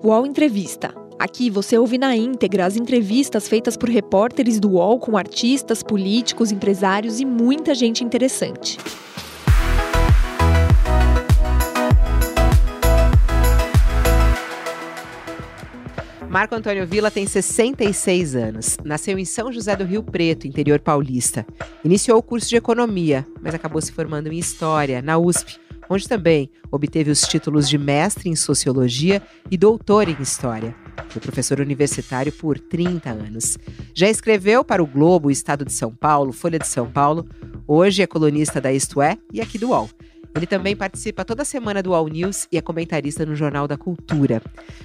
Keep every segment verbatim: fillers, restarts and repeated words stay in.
U O L Entrevista. Aqui você ouve na íntegra as entrevistas feitas por repórteres do U O L com artistas, políticos, empresários e muita gente interessante. Marco Antônio Villa tem sessenta e seis anos. Nasceu em São José do Rio Preto, interior paulista. Iniciou o curso de Economia, mas acabou se formando em História, na U S P, onde também obteve os títulos de mestre em Sociologia e doutor em História. Foi professor universitário por trinta anos. Já escreveu para o Globo, Estado de São Paulo, Folha de São Paulo. Hoje é colunista da Isto É e aqui do U O L. Ele também participa toda semana do U O L News e é comentarista no Jornal da Cultura.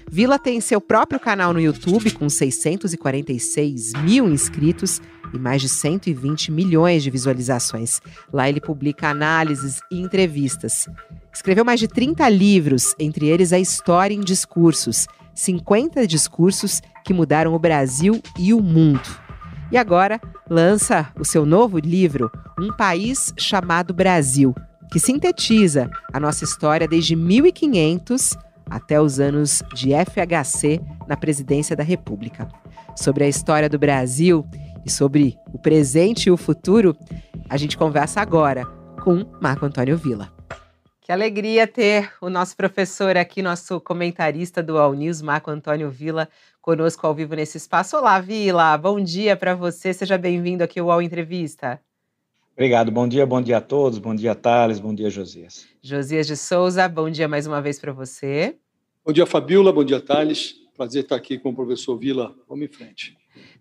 Villa tem seu próprio canal no YouTube com seiscentos e quarenta e seis mil inscritos e mais de cento e vinte milhões de visualizações. Lá ele publica análises e entrevistas. Escreveu mais de trinta livros, entre eles A História em Discursos, cinquenta discursos que mudaram o Brasil e o mundo. E agora lança o seu novo livro, Um País Chamado Brasil, que sintetiza a nossa história desde mil e quinhentos até os anos de F H C na presidência da República. Sobre a história do Brasil e sobre o presente e o futuro, a gente conversa agora com Marco Antônio Villa. Que alegria ter o nosso professor aqui, nosso comentarista do U O L News, Marco Antônio Villa, conosco ao vivo nesse espaço. Olá, Villa, bom dia para você, seja bem-vindo aqui ao U O L Entrevista. Obrigado, bom dia, bom dia a todos, bom dia Thales, bom dia Josias. Josias de Souza, bom dia mais uma vez para você. Bom dia Fabiola, bom dia Thales, prazer estar aqui com o professor Villa, vamos em frente.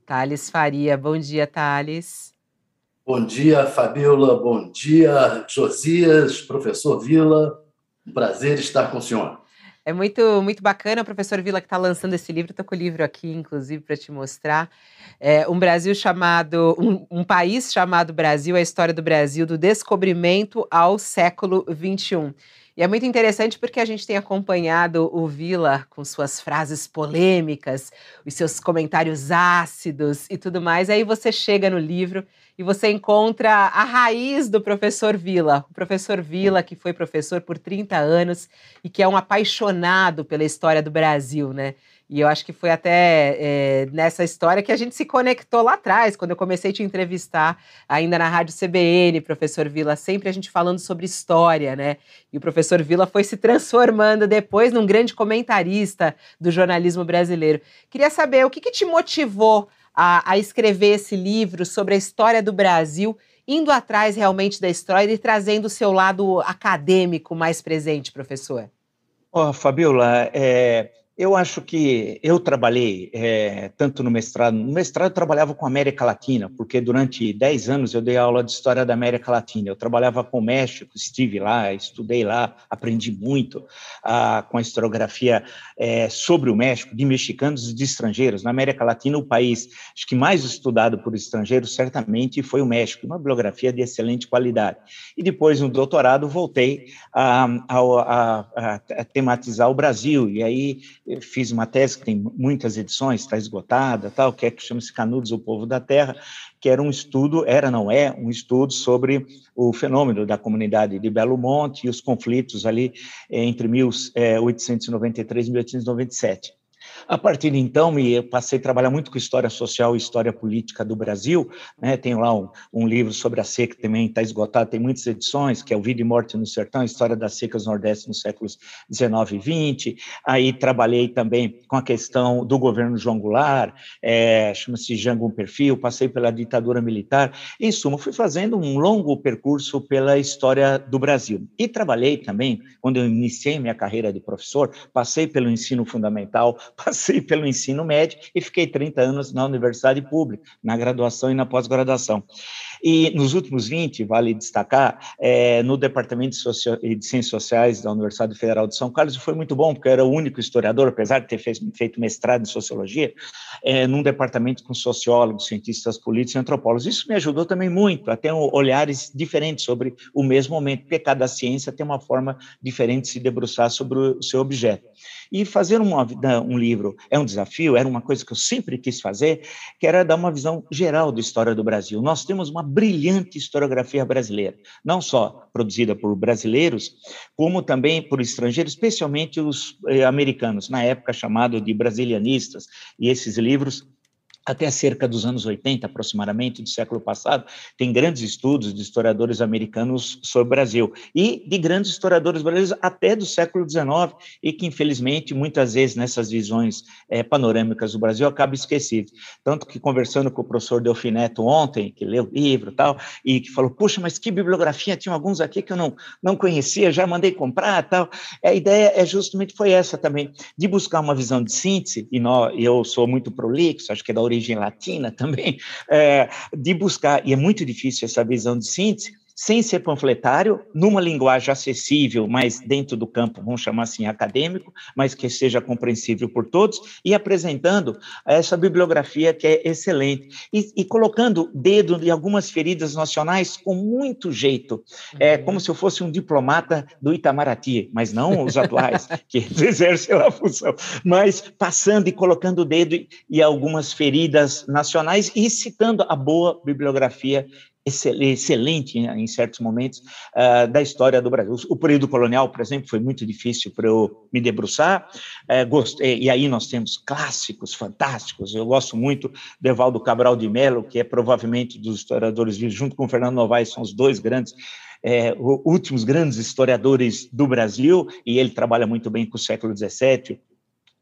Thales Faria, bom dia Thales. Bom dia Fabiola, bom dia Josias, professor Villa, um prazer estar com o senhor. É muito, muito bacana o professor Villa que está lançando esse livro. Estou com o livro aqui, inclusive, para te mostrar. É um Brasil chamado, um, um país chamado Brasil, a história do Brasil, do descobrimento ao século vinte e um. E é muito interessante porque a gente tem acompanhado o Villa com suas frases polêmicas, os seus comentários ácidos e tudo mais. Aí você chega no livro e você encontra a raiz do professor Villa. O professor Villa, que foi professor por trinta anos e que é um apaixonado pela história do Brasil, né? E eu acho que foi até é, nessa história que a gente se conectou lá atrás, quando eu comecei a te entrevistar, ainda na Rádio C B N, professor Villa, sempre a gente falando sobre história, né? E o professor Villa foi se transformando depois num grande comentarista do jornalismo brasileiro. Queria saber o que, que te motivou a, a escrever esse livro sobre a história do Brasil, indo atrás realmente da história e trazendo o seu lado acadêmico mais presente, professor? Ó, oh, Fabiola, é... Eu acho que eu trabalhei é, tanto no mestrado, no mestrado eu trabalhava com a América Latina, porque durante dez anos eu dei aula de História da América Latina, eu trabalhava com o México, estive lá, estudei lá, aprendi muito a, com a historiografia é, sobre o México, de mexicanos e de estrangeiros. Na América Latina, o país acho que mais estudado por estrangeiros certamente foi o México, uma bibliografia de excelente qualidade. E depois, no doutorado, voltei a, a, a, a tematizar o Brasil, e aí eu fiz uma tese que tem muitas edições, está esgotada, tal, que é que chama-se Canudos, o Povo da Terra, que era um estudo, era, não é, um estudo sobre o fenômeno da comunidade de Belo Monte e os conflitos ali entre mil oitocentos e noventa e três e mil oitocentos e noventa e sete. A partir de então, eu passei a trabalhar muito com história social e história política do Brasil, né? Tenho lá um, um livro sobre a seca, que também está esgotado, tem muitas edições, que é O Vida e Morte no Sertão, História das Secas do Nordeste nos séculos dezenove e vinte. Aí trabalhei também com a questão do governo João Goulart, é, chama-se Jango Perfil, passei pela ditadura militar. Em suma, fui fazendo um longo percurso pela história do Brasil. E trabalhei também, quando eu iniciei minha carreira de professor, passei pelo ensino fundamental, passei pelo ensino médio e fiquei trinta anos na universidade pública, na graduação e na pós-graduação. E nos últimos vinte, vale destacar, é, no Departamento de, Socio... de Ciências Sociais da Universidade Federal de São Carlos, foi muito bom, porque eu era o único historiador, apesar de ter feito mestrado em Sociologia, é, num departamento com sociólogos, cientistas políticos e antropólogos. Isso me ajudou também muito a ter olhares diferentes sobre o mesmo momento, porque cada ciência tem uma forma diferente de se debruçar sobre o seu objeto. E fazer uma, um livro livro é um desafio, era uma coisa que eu sempre quis fazer, que era dar uma visão geral da história do Brasil. Nós temos uma brilhante historiografia brasileira, não só produzida por brasileiros, como também por estrangeiros, especialmente os eh, americanos, na época chamado de brasilianistas, e esses livros até cerca dos anos oitenta, aproximadamente, do século passado, tem grandes estudos de historiadores americanos sobre o Brasil e de grandes historiadores brasileiros até do século dezenove e que, infelizmente, muitas vezes nessas visões é, panorâmicas do Brasil acaba esquecido. Tanto que, conversando com o professor Delfim Neto ontem, que leu o livro e tal, e que falou, puxa, mas que bibliografia, tinha alguns aqui que eu não, não conhecia, já mandei comprar e tal. A ideia é justamente foi essa também, de buscar uma visão de síntese, e nós, eu sou muito prolixo, acho que é da origem origem latina também, é, de buscar, e é muito difícil essa visão de síntese, sem ser panfletário, numa linguagem acessível, mas dentro do campo, vamos chamar assim, acadêmico, mas que seja compreensível por todos, e apresentando essa bibliografia que é excelente, e, e colocando dedo em algumas feridas nacionais com muito jeito, é, como se eu fosse um diplomata do Itamaraty, mas não os atuais, que exercem a função, mas passando e colocando o dedo em algumas feridas nacionais e citando a boa bibliografia excelente, em certos momentos, uh, da história do Brasil. O período colonial, por exemplo, foi muito difícil para eu me debruçar, uh, gostei, e aí nós temos clássicos fantásticos, eu gosto muito de Evaldo Cabral de Melo, que é provavelmente dos historiadores vivos, junto com Fernando Novaes, são os dois grandes, É, últimos grandes historiadores do Brasil, e ele trabalha muito bem com o século dezessete,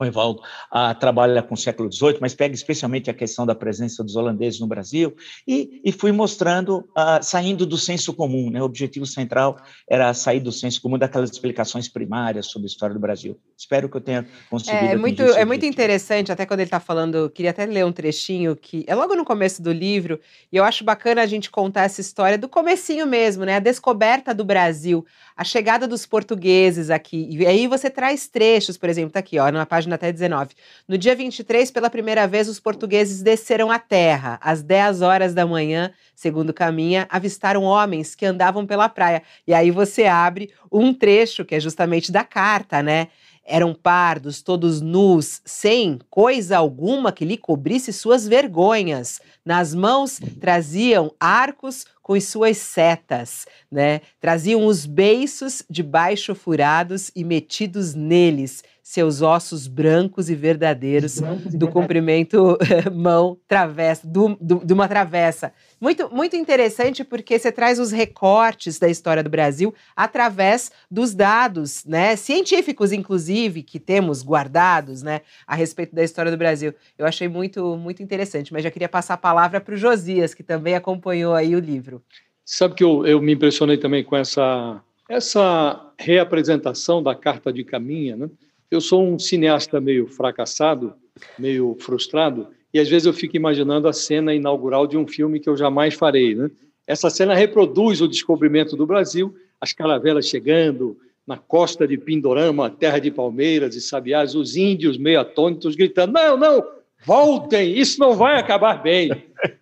o Evaldo ah, trabalha com o século dezoito, mas pega especialmente a questão da presença dos holandeses no Brasil, e, e fui mostrando, ah, saindo do senso comum, né? O objetivo central era sair do senso comum, daquelas explicações primárias sobre a história do Brasil. Espero que eu tenha conseguido. É muito, é muito interessante, até quando ele está falando, queria até ler um trechinho, que é logo no começo do livro, e eu acho bacana a gente contar essa história do comecinho mesmo, né? A descoberta do Brasil, a chegada dos portugueses aqui, e aí você traz trechos, por exemplo, está aqui, ó, na página até dezenove. No dia vinte e três, pela primeira vez, os portugueses desceram a terra. Às dez horas da manhã, segundo Caminha, avistaram homens que andavam pela praia. E aí você abre um trecho, que é justamente da carta, né? Eram pardos, todos nus, sem coisa alguma que lhe cobrisse suas vergonhas. Nas mãos traziam arcos com as suas setas, né? Traziam os beiços debaixo furados e metidos neles, seus ossos brancos e verdadeiros, brancos do e comprimento mão travessa, do, do, de uma travessa. Muito, muito interessante, porque você traz os recortes da história do Brasil através dos dados, né, científicos, inclusive, que temos guardados, né, a respeito da história do Brasil. Eu achei muito, muito interessante, mas já queria passar a palavra para o Josias, que também acompanhou aí o livro. Sabe que eu, eu me impressionei também com essa, essa reapresentação da Carta de Caminha, né? Eu sou um cineasta meio fracassado, meio frustrado, e às vezes eu fico imaginando a cena inaugural de um filme que eu jamais farei, né? Essa cena reproduz o descobrimento do Brasil, as caravelas chegando na costa de Pindorama, terra de palmeiras e sabiás, os índios meio atônitos gritando, não, não, voltem, isso não vai acabar bem.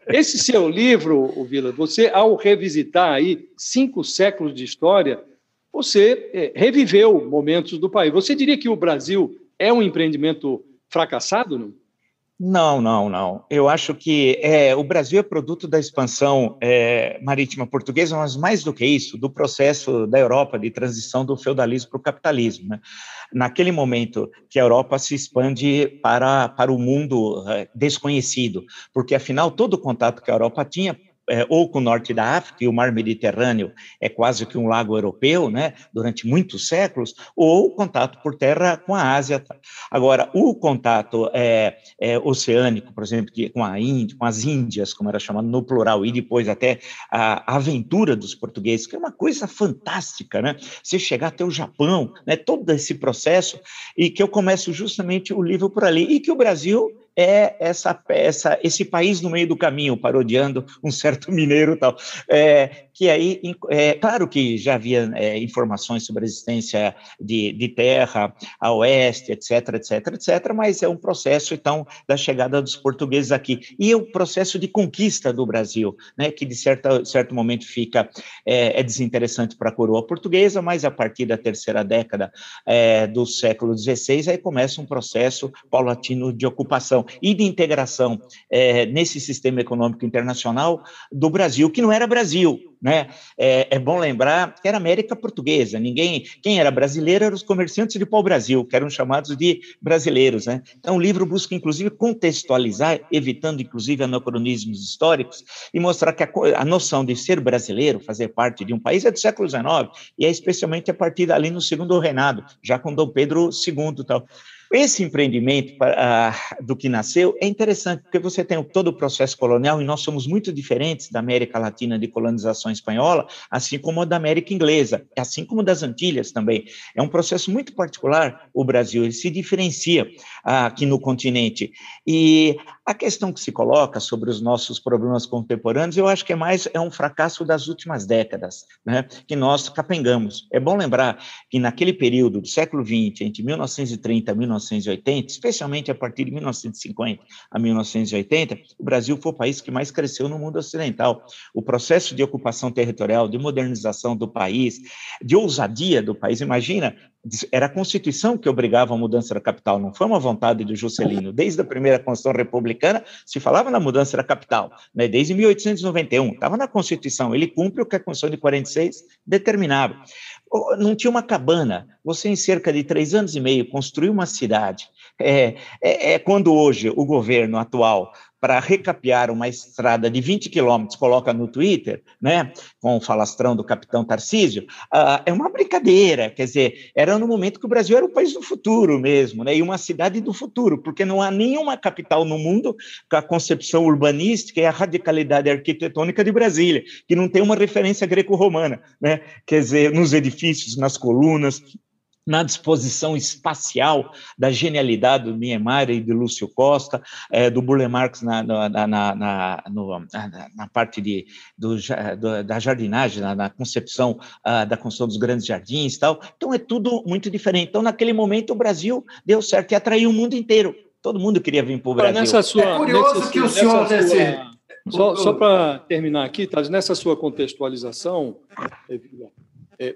Esse seu livro, Vila, você, ao revisitar aí cinco séculos de história, você é, reviveu momentos do país. Você diria que o Brasil é um empreendimento fracassado, não? Não, não, não. Eu acho que é, o Brasil é produto da expansão é, marítima portuguesa, mas mais do que isso, do processo da Europa de transição do feudalismo para o capitalismo, né? Naquele momento que a Europa se expande para, para o mundo é, desconhecido, porque, afinal, todo o contato que a Europa tinha É, ou com o norte da África, e o mar Mediterrâneo é quase que um lago europeu, né, durante muitos séculos, ou contato por terra com a Ásia. Agora, o contato é, é, oceânico, por exemplo, com, a Índia, com as Índias, como era chamado no plural, e depois até a aventura dos portugueses, que é uma coisa fantástica, né? Você chegar até o Japão, né, todo esse processo, e que eu começo justamente o livro por ali, e que o Brasil é essa peça, esse país no meio do caminho, parodiando um certo mineiro tal, é, que aí, é, claro que já havia é, informações sobre a existência de, de terra a oeste, etc, etc, etc, mas é um processo, então, da chegada dos portugueses aqui, e é o processo de conquista do Brasil, né, que de certa, certo momento fica, é, é desinteressante para a coroa portuguesa, mas a partir da terceira década é, do século dezesseis, aí começa um processo paulatino de ocupação e de integração é, nesse sistema econômico internacional do Brasil, que não era Brasil, né? É, é bom lembrar que era América Portuguesa, ninguém, quem era brasileiro eram os comerciantes de pau-brasil, que eram chamados de brasileiros, né? Então o livro busca inclusive contextualizar, evitando inclusive anacronismos históricos, e mostrar que a, a noção de ser brasileiro, fazer parte de um país, é do século dezenove, e é especialmente a partir dali no segundo reinado, já com Dom Pedro segundo e tal. Esse empreendimento uh, do que nasceu é interessante, porque você tem todo o processo colonial, e nós somos muito diferentes da América Latina de colonização espanhola, assim como da América Inglesa, assim como das Antilhas também. É um processo muito particular, o Brasil, ele se diferencia uh, aqui no continente. E a questão que se coloca sobre os nossos problemas contemporâneos, eu acho que é mais é um fracasso das últimas décadas, né, que nós capengamos. É bom lembrar que naquele período do século vinte, entre mil novecentos e trinta e mil novecentos e oitenta, especialmente a partir de mil novecentos e cinquenta a mil novecentos e oitenta, o Brasil foi o país que mais cresceu no mundo ocidental. O processo de ocupação territorial, de modernização do país, de ousadia do país, imagina, era a Constituição que obrigava a mudança da capital, não foi uma vontade do Juscelino. Desde a primeira Constituição Republicana se falava na mudança da capital, né? Desde mil oitocentos e noventa e um, estava na Constituição, ele cumpre o que a Constituição de quarenta e seis determinava. Não tinha uma cabana, você em cerca de três anos e meio construiu uma cidade. É, é, é quando hoje o governo atual, para recapear uma estrada de vinte quilômetros, coloca no Twitter, né, com o falastrão do capitão Tarcísio, uh, é uma brincadeira, quer dizer, era no momento que o Brasil era o país do futuro mesmo, né, e uma cidade do futuro, porque não há nenhuma capital no mundo com a concepção urbanística e a radicalidade arquitetônica de Brasília, que não tem uma referência greco-romana, né, quer dizer, nos edifícios, nas colunas, na disposição espacial da genialidade do Niemeyer e de Lúcio Costa, é, do Burle Marx na, na, na, na, no, na, na parte de, do, do, da jardinagem, na, na concepção ah, da construção dos grandes jardins e tal. Então, é tudo muito diferente. Então, naquele momento, o Brasil deu certo e atraiu o mundo inteiro. Todo mundo queria vir para o Brasil. Nessa sua, é curioso nessa, que o senhor... Nessa sua, nessa... Só, só para terminar aqui, Taz, nessa sua contextualização...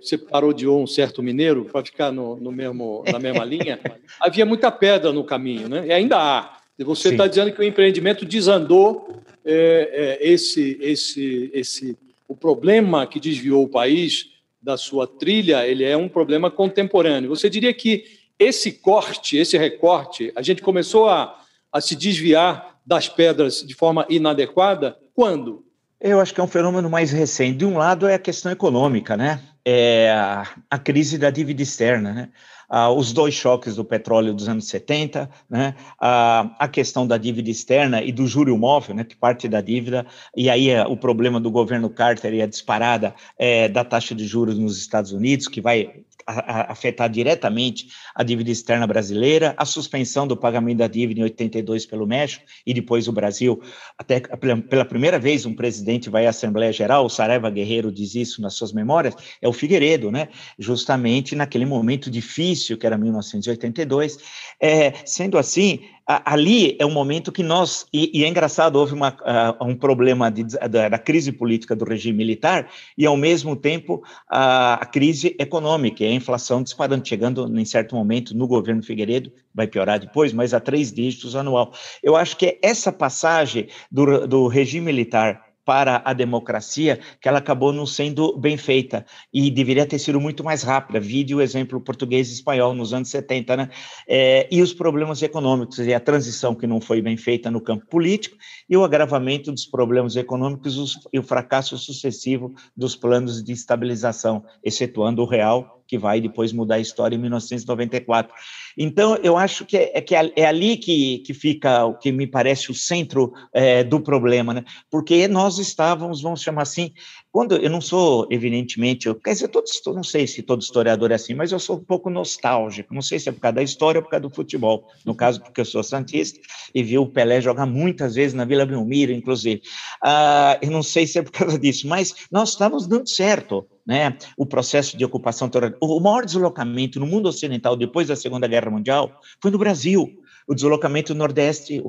Você parodiou um certo mineiro, para ficar no, no mesmo, na mesma linha, havia muita pedra no caminho, né? E ainda há. Você está dizendo que o empreendimento desandou é, é, esse, esse, esse, o problema que desviou o país da sua trilha, ele é um problema contemporâneo. Você diria que esse corte, esse recorte, a gente começou a, a se desviar das pedras de forma inadequada? Quando? Eu acho que é um fenômeno mais recente. De um lado é a questão econômica, né? É a, a crise da dívida externa, né? Ah, os dois choques do petróleo dos anos setenta, né? Ah, a questão da dívida externa e do juro móvel, né? Que parte da dívida, e aí o problema do governo Carter e a disparada é, da taxa de juros nos Estados Unidos, que vai a, a, afetar diretamente a dívida externa brasileira, a suspensão do pagamento da dívida em oitenta e dois pelo México, e depois o Brasil, até pela primeira vez um presidente vai à Assembleia Geral, o Saraiva Guerreiro diz isso nas suas memórias, é o Figueiredo, né? Justamente naquele momento difícil, que era mil novecentos e oitenta e dois, é, sendo assim, a, ali é um momento que nós, e, e é engraçado, houve uma, uh, um problema de, da, da crise política do regime militar e, ao mesmo tempo, a, a crise econômica, e a inflação disparando, chegando em certo momento no governo Figueiredo, vai piorar depois, mas a três dígitos anual. Eu acho que é essa passagem do, do regime militar para a democracia, que ela acabou não sendo bem feita, e deveria ter sido muito mais rápida, vide o exemplo português e espanhol nos anos setenta, né? É, e os problemas econômicos, e a transição que não foi bem feita no campo político, e o agravamento dos problemas econômicos os, e o fracasso sucessivo dos planos de estabilização, excetuando o real, que vai depois mudar a história em mil novecentos e noventa e quatro. Então, eu acho que é, que é ali que, que fica o que me parece o centro é, do problema, né? Porque nós estávamos, vamos chamar assim, Quando eu não sou, evidentemente, eu, quer dizer, todo, não sei se todo historiador é assim, mas eu sou um pouco nostálgico, não sei se é por causa da história ou por causa do futebol, no caso porque eu sou santista e vi o Pelé jogar muitas vezes na Vila Belmiro, inclusive, ah, eu não sei se é por causa disso, mas nós estávamos dando certo, né? O processo de ocupação, o maior deslocamento no mundo ocidental depois da Segunda Guerra Mundial foi no Brasil. O deslocamento nordeste,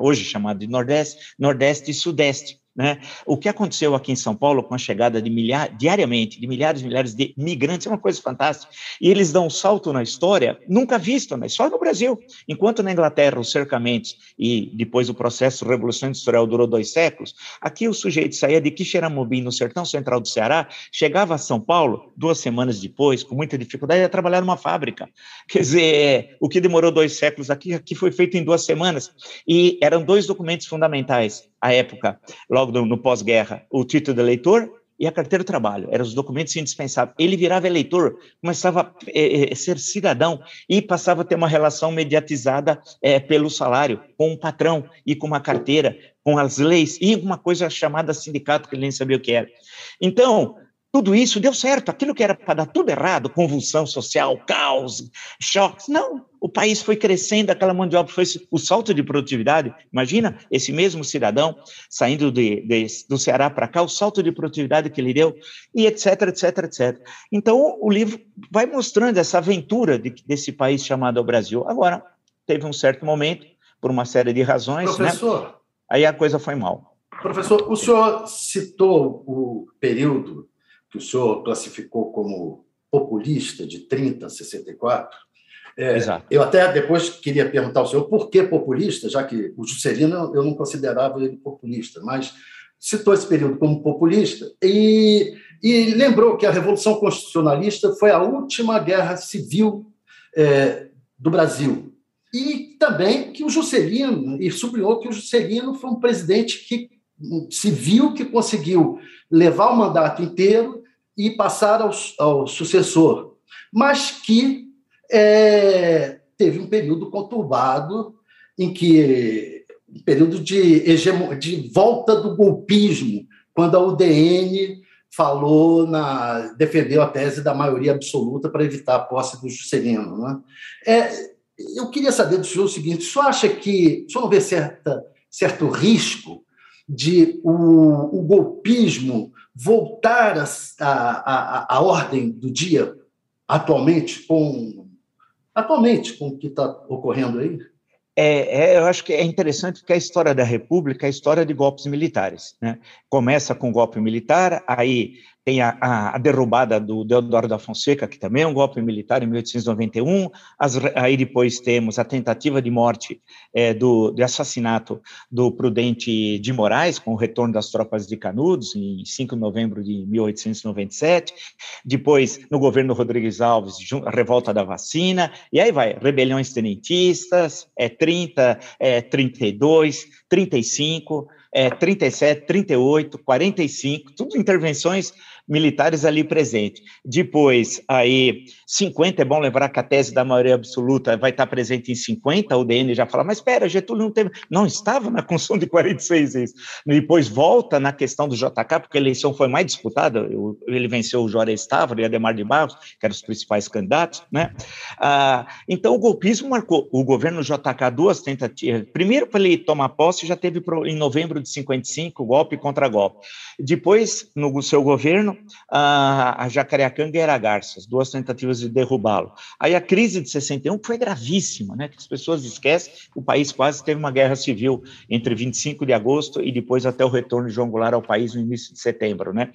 hoje chamado de nordeste, nordeste e sudeste, né? O que aconteceu aqui em São Paulo com a chegada de milhares, diariamente, de milhares e milhares de migrantes, é uma coisa fantástica, e eles dão um salto na história nunca visto, mas só no Brasil. Enquanto na Inglaterra os cercamentos e depois o processo de revolução industrial durou dois séculos, aqui o sujeito saía de Quixeramobim, no sertão central do Ceará, chegava a São Paulo duas semanas depois, com muita dificuldade, ia trabalhar numa fábrica. Quer dizer, o que demorou dois séculos aqui, aqui foi feito em duas semanas, e eram dois documentos fundamentais à época, logo no, no pós-guerra, o título de eleitor e a carteira de trabalho, eram os documentos indispensáveis. Ele virava eleitor, começava a é, ser cidadão e passava a ter uma relação mediatizada é, pelo salário, com um patrão e com uma carteira, com as leis e uma coisa chamada sindicato, que ele nem sabia o que era. Então, tudo isso deu certo, aquilo que era para dar tudo errado, convulsão social, caos, choques, não. O país foi crescendo, aquela mão de obra foi o salto de produtividade. Imagina esse mesmo cidadão saindo de, de, do Ceará para cá, o salto de produtividade que ele deu, e etc, etc, et cetera. Então, o livro vai mostrando essa aventura de, desse país chamado Brasil. Agora, teve um certo momento, por uma série de razões, professor, né? Aí a coisa foi mal. Professor, o senhor citou o período que o senhor classificou como populista, de trinta a sessenta e quatro. É, eu até depois queria perguntar ao senhor por que populista, já que o Juscelino eu não considerava ele populista, mas citou esse período como populista e, e lembrou que a Revolução Constitucionalista foi a última guerra civil é, do Brasil. E também que o Juscelino, e sublinhou que o Juscelino foi um presidente que, civil que conseguiu levar o mandato inteiro e passar ao, ao sucessor, mas que É, teve um período conturbado, em que um período de, de volta do golpismo, quando a U D N falou na, defendeu a tese da maioria absoluta para evitar a posse do Juscelino, né? É, eu queria saber do senhor o seguinte: o senhor acha que o senhor não vê certa, certo risco de o, o golpismo voltar à ordem do dia atualmente com Atualmente, com o que está ocorrendo aí? É, é, eu acho que é interessante porque a história da República é a história de golpes militares, né? Começa com o golpe militar, aí tem a, a, a derrubada do Deodoro da Fonseca, que também é um golpe militar, em mil oitocentos e noventa e um, as, aí depois temos a tentativa de morte, é, do, de assassinato do Prudente de Moraes, com o retorno das tropas de Canudos, em cinco de novembro de mil oitocentos e noventa e sete, depois, no governo Rodrigues Alves, a revolta da vacina, e aí vai, rebeliões tenentistas, é trinta, é trinta e dois, trinta e cinco... É, trinta e sete, trinta e oito, quarenta e cinco, tudo intervenções militares ali presentes. Depois, aí, cinquenta, é bom lembrar que a tese da maioria absoluta vai estar presente em cinquenta, a U D N já fala, mas espera, Getúlio não teve, não estava na Constituição de quarenta e seis isso. Depois volta na questão do J K, porque a eleição foi mais disputada, ele venceu o Juarez Távora e Adhemar de Barros, que eram os principais candidatos, né? Ah, então, o golpismo marcou o governo J K, duas tentativas. Primeiro, para ele tomar posse, já teve em novembro de cinquenta e cinco, golpe contra golpe. Depois, no seu governo, a, a Jacareacanga e Era Garças, duas tentativas de derrubá-lo. Aí a crise de sessenta e um, que foi gravíssima, né, que as pessoas esquecem, o país quase teve uma guerra civil entre vinte e cinco de agosto e depois até o retorno de João Goulart ao país no início de setembro, né?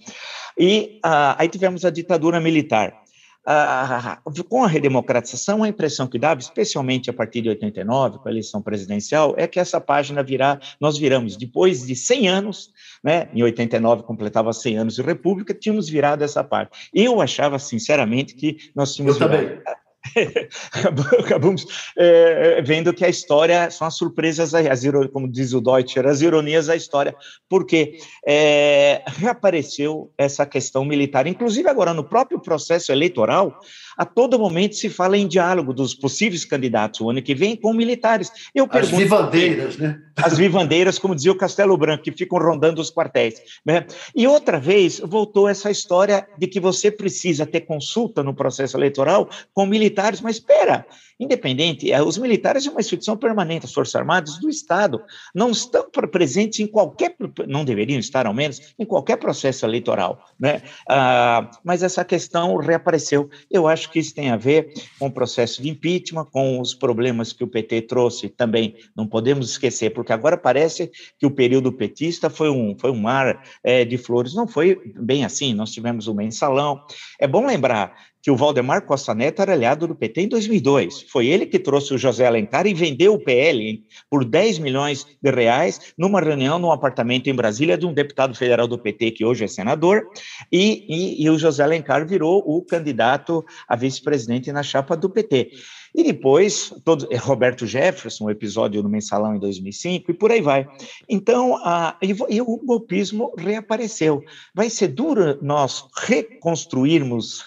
E a, aí tivemos a ditadura militar. Ah, com a redemocratização, a impressão que dava, especialmente a partir de oitenta e nove, com a eleição presidencial, é que essa página virá, nós viramos, depois de cem anos, né, em oitenta e nove completava cem anos de república, tínhamos virado essa página. Eu achava, sinceramente, que nós tínhamos Eu virado... Também. Acabamos é, vendo que a história são as surpresas, as, como diz o Deutscher, as ironias da história, porque é, reapareceu essa questão militar, inclusive agora no próprio processo eleitoral. A todo momento se fala em diálogo dos possíveis candidatos o ano que vem com militares. Eu pergunto, as vivandeiras, né? as vivandeiras, como dizia o Castelo Branco, que ficam rondando os quartéis, né? E outra vez voltou essa história de que você precisa ter consulta no processo eleitoral com militares, mas espera, independente, os militares é uma instituição permanente, as Forças Armadas do Estado não estão presentes em qualquer, não deveriam estar ao menos, em qualquer processo eleitoral, né? Ah, mas essa questão reapareceu. Eu acho que isso tem a ver com o processo de impeachment, com os problemas que o P T trouxe também, não podemos esquecer, porque agora parece que o período petista foi um, foi um mar é, de flores, não foi bem assim, nós tivemos o mensalão. É bom lembrar que o Valdemar Costa Neto era aliado do P T em dois mil e dois, foi ele que trouxe o José Alencar e vendeu o P L por dez milhões de reais numa reunião num apartamento em Brasília de um deputado federal do P T que hoje é senador, e, e, e o José Alencar virou o candidato a vice-presidente na chapa do P T. E depois, todo, Roberto Jefferson, o episódio no Mensalão em dois mil e cinco, e por aí vai. Então, a, e o golpismo reapareceu. Vai ser duro nós reconstruirmos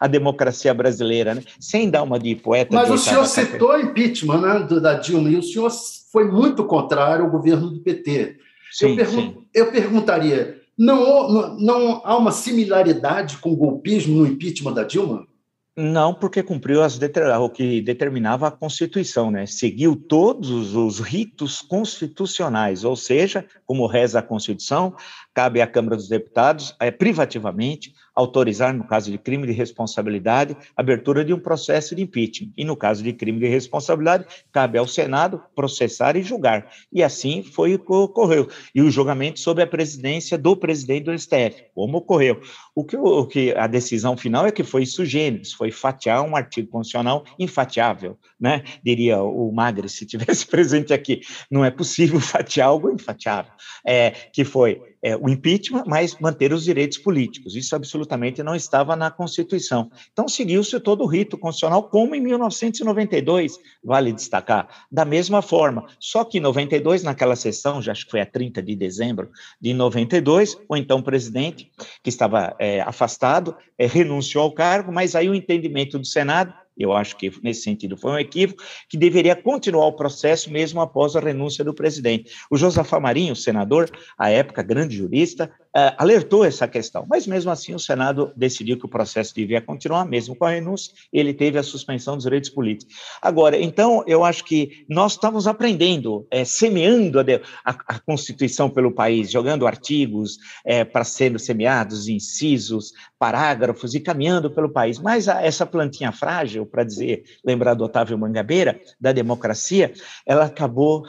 a democracia brasileira, né? Sem dar uma de poeta. Mas o senhor citou o impeachment, né, da Dilma, e o senhor foi muito contrário ao governo do P T. Sim, eu, pergun sim. eu perguntaria, não, não, não há uma similaridade com o golpismo no impeachment da Dilma? Não, porque cumpriu as deter... o que determinava a Constituição, né? Seguiu todos os ritos constitucionais, ou seja, como reza a Constituição, cabe à Câmara dos Deputados, é, privativamente, autorizar, no caso de crime de responsabilidade, a abertura de um processo de impeachment. E, no caso de crime de responsabilidade, cabe ao Senado processar e julgar. E assim foi o que ocorreu. E o julgamento sob a presidência do presidente do S T F, como ocorreu. O que, o que a decisão final é que foi sui generis, foi fatiar um artigo constitucional infatiável, né? Diria o Magre, se tivesse presente aqui. Não é possível fatiar algo infatiável, é, que foi... É, o impeachment, mas manter os direitos políticos. Isso absolutamente não estava na Constituição. Então, seguiu-se todo o rito constitucional, como em mil novecentos e noventa e dois, vale destacar, da mesma forma. Só que em noventa e dois, naquela sessão, já acho que foi a trinta de dezembro de noventa e dois, o então presidente, que estava é, afastado, é, renunciou ao cargo, mas aí o entendimento do Senado, eu acho que nesse sentido foi um equívoco, que deveria continuar o processo mesmo após a renúncia do presidente. O Josafá Marinho, senador, à época grande jurista, alertou essa questão, mas mesmo assim o Senado decidiu que o processo devia continuar, mesmo com a renúncia, ele teve a suspensão dos direitos políticos. Agora, então, eu acho que nós estamos aprendendo, é, semeando a, a, a Constituição pelo país, jogando artigos é, para serem semeados, incisos, parágrafos e caminhando pelo país, mas a, essa plantinha frágil, para dizer, lembrar do Otávio Mangabeira, da democracia, ela acabou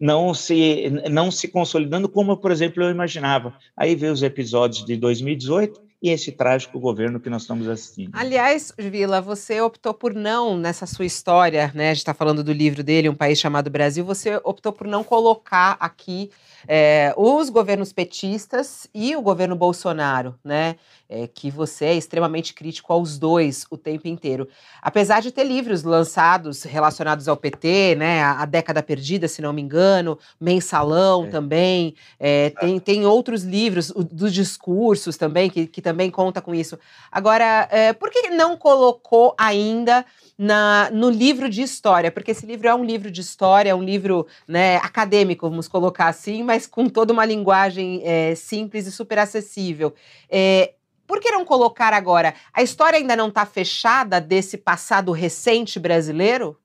não se, não se consolidando como, por exemplo, eu imaginava. Aí veio os episódios de dois mil e dezoito e esse trágico governo que nós estamos assistindo. Aliás, Vila, você optou por não, nessa sua história, né, a gente está falando do livro dele, Um País Chamado Brasil, você optou por não colocar aqui é, os governos petistas e o governo Bolsonaro, né, é, que você é extremamente crítico aos dois o tempo inteiro. Apesar de ter livros lançados relacionados ao P T, né, a, a Década Perdida, se não me engano, Mensalão é. também, é, tem, tem outros livros, o, dos discursos também, que, que também conta com isso. Agora, é, por que não colocou ainda na, no livro de história? Porque esse livro é um livro de história, é um livro, né, acadêmico, vamos colocar assim, mas com toda uma linguagem é, simples e super acessível. É, por que não colocar agora? A história ainda não está fechada desse passado recente brasileiro?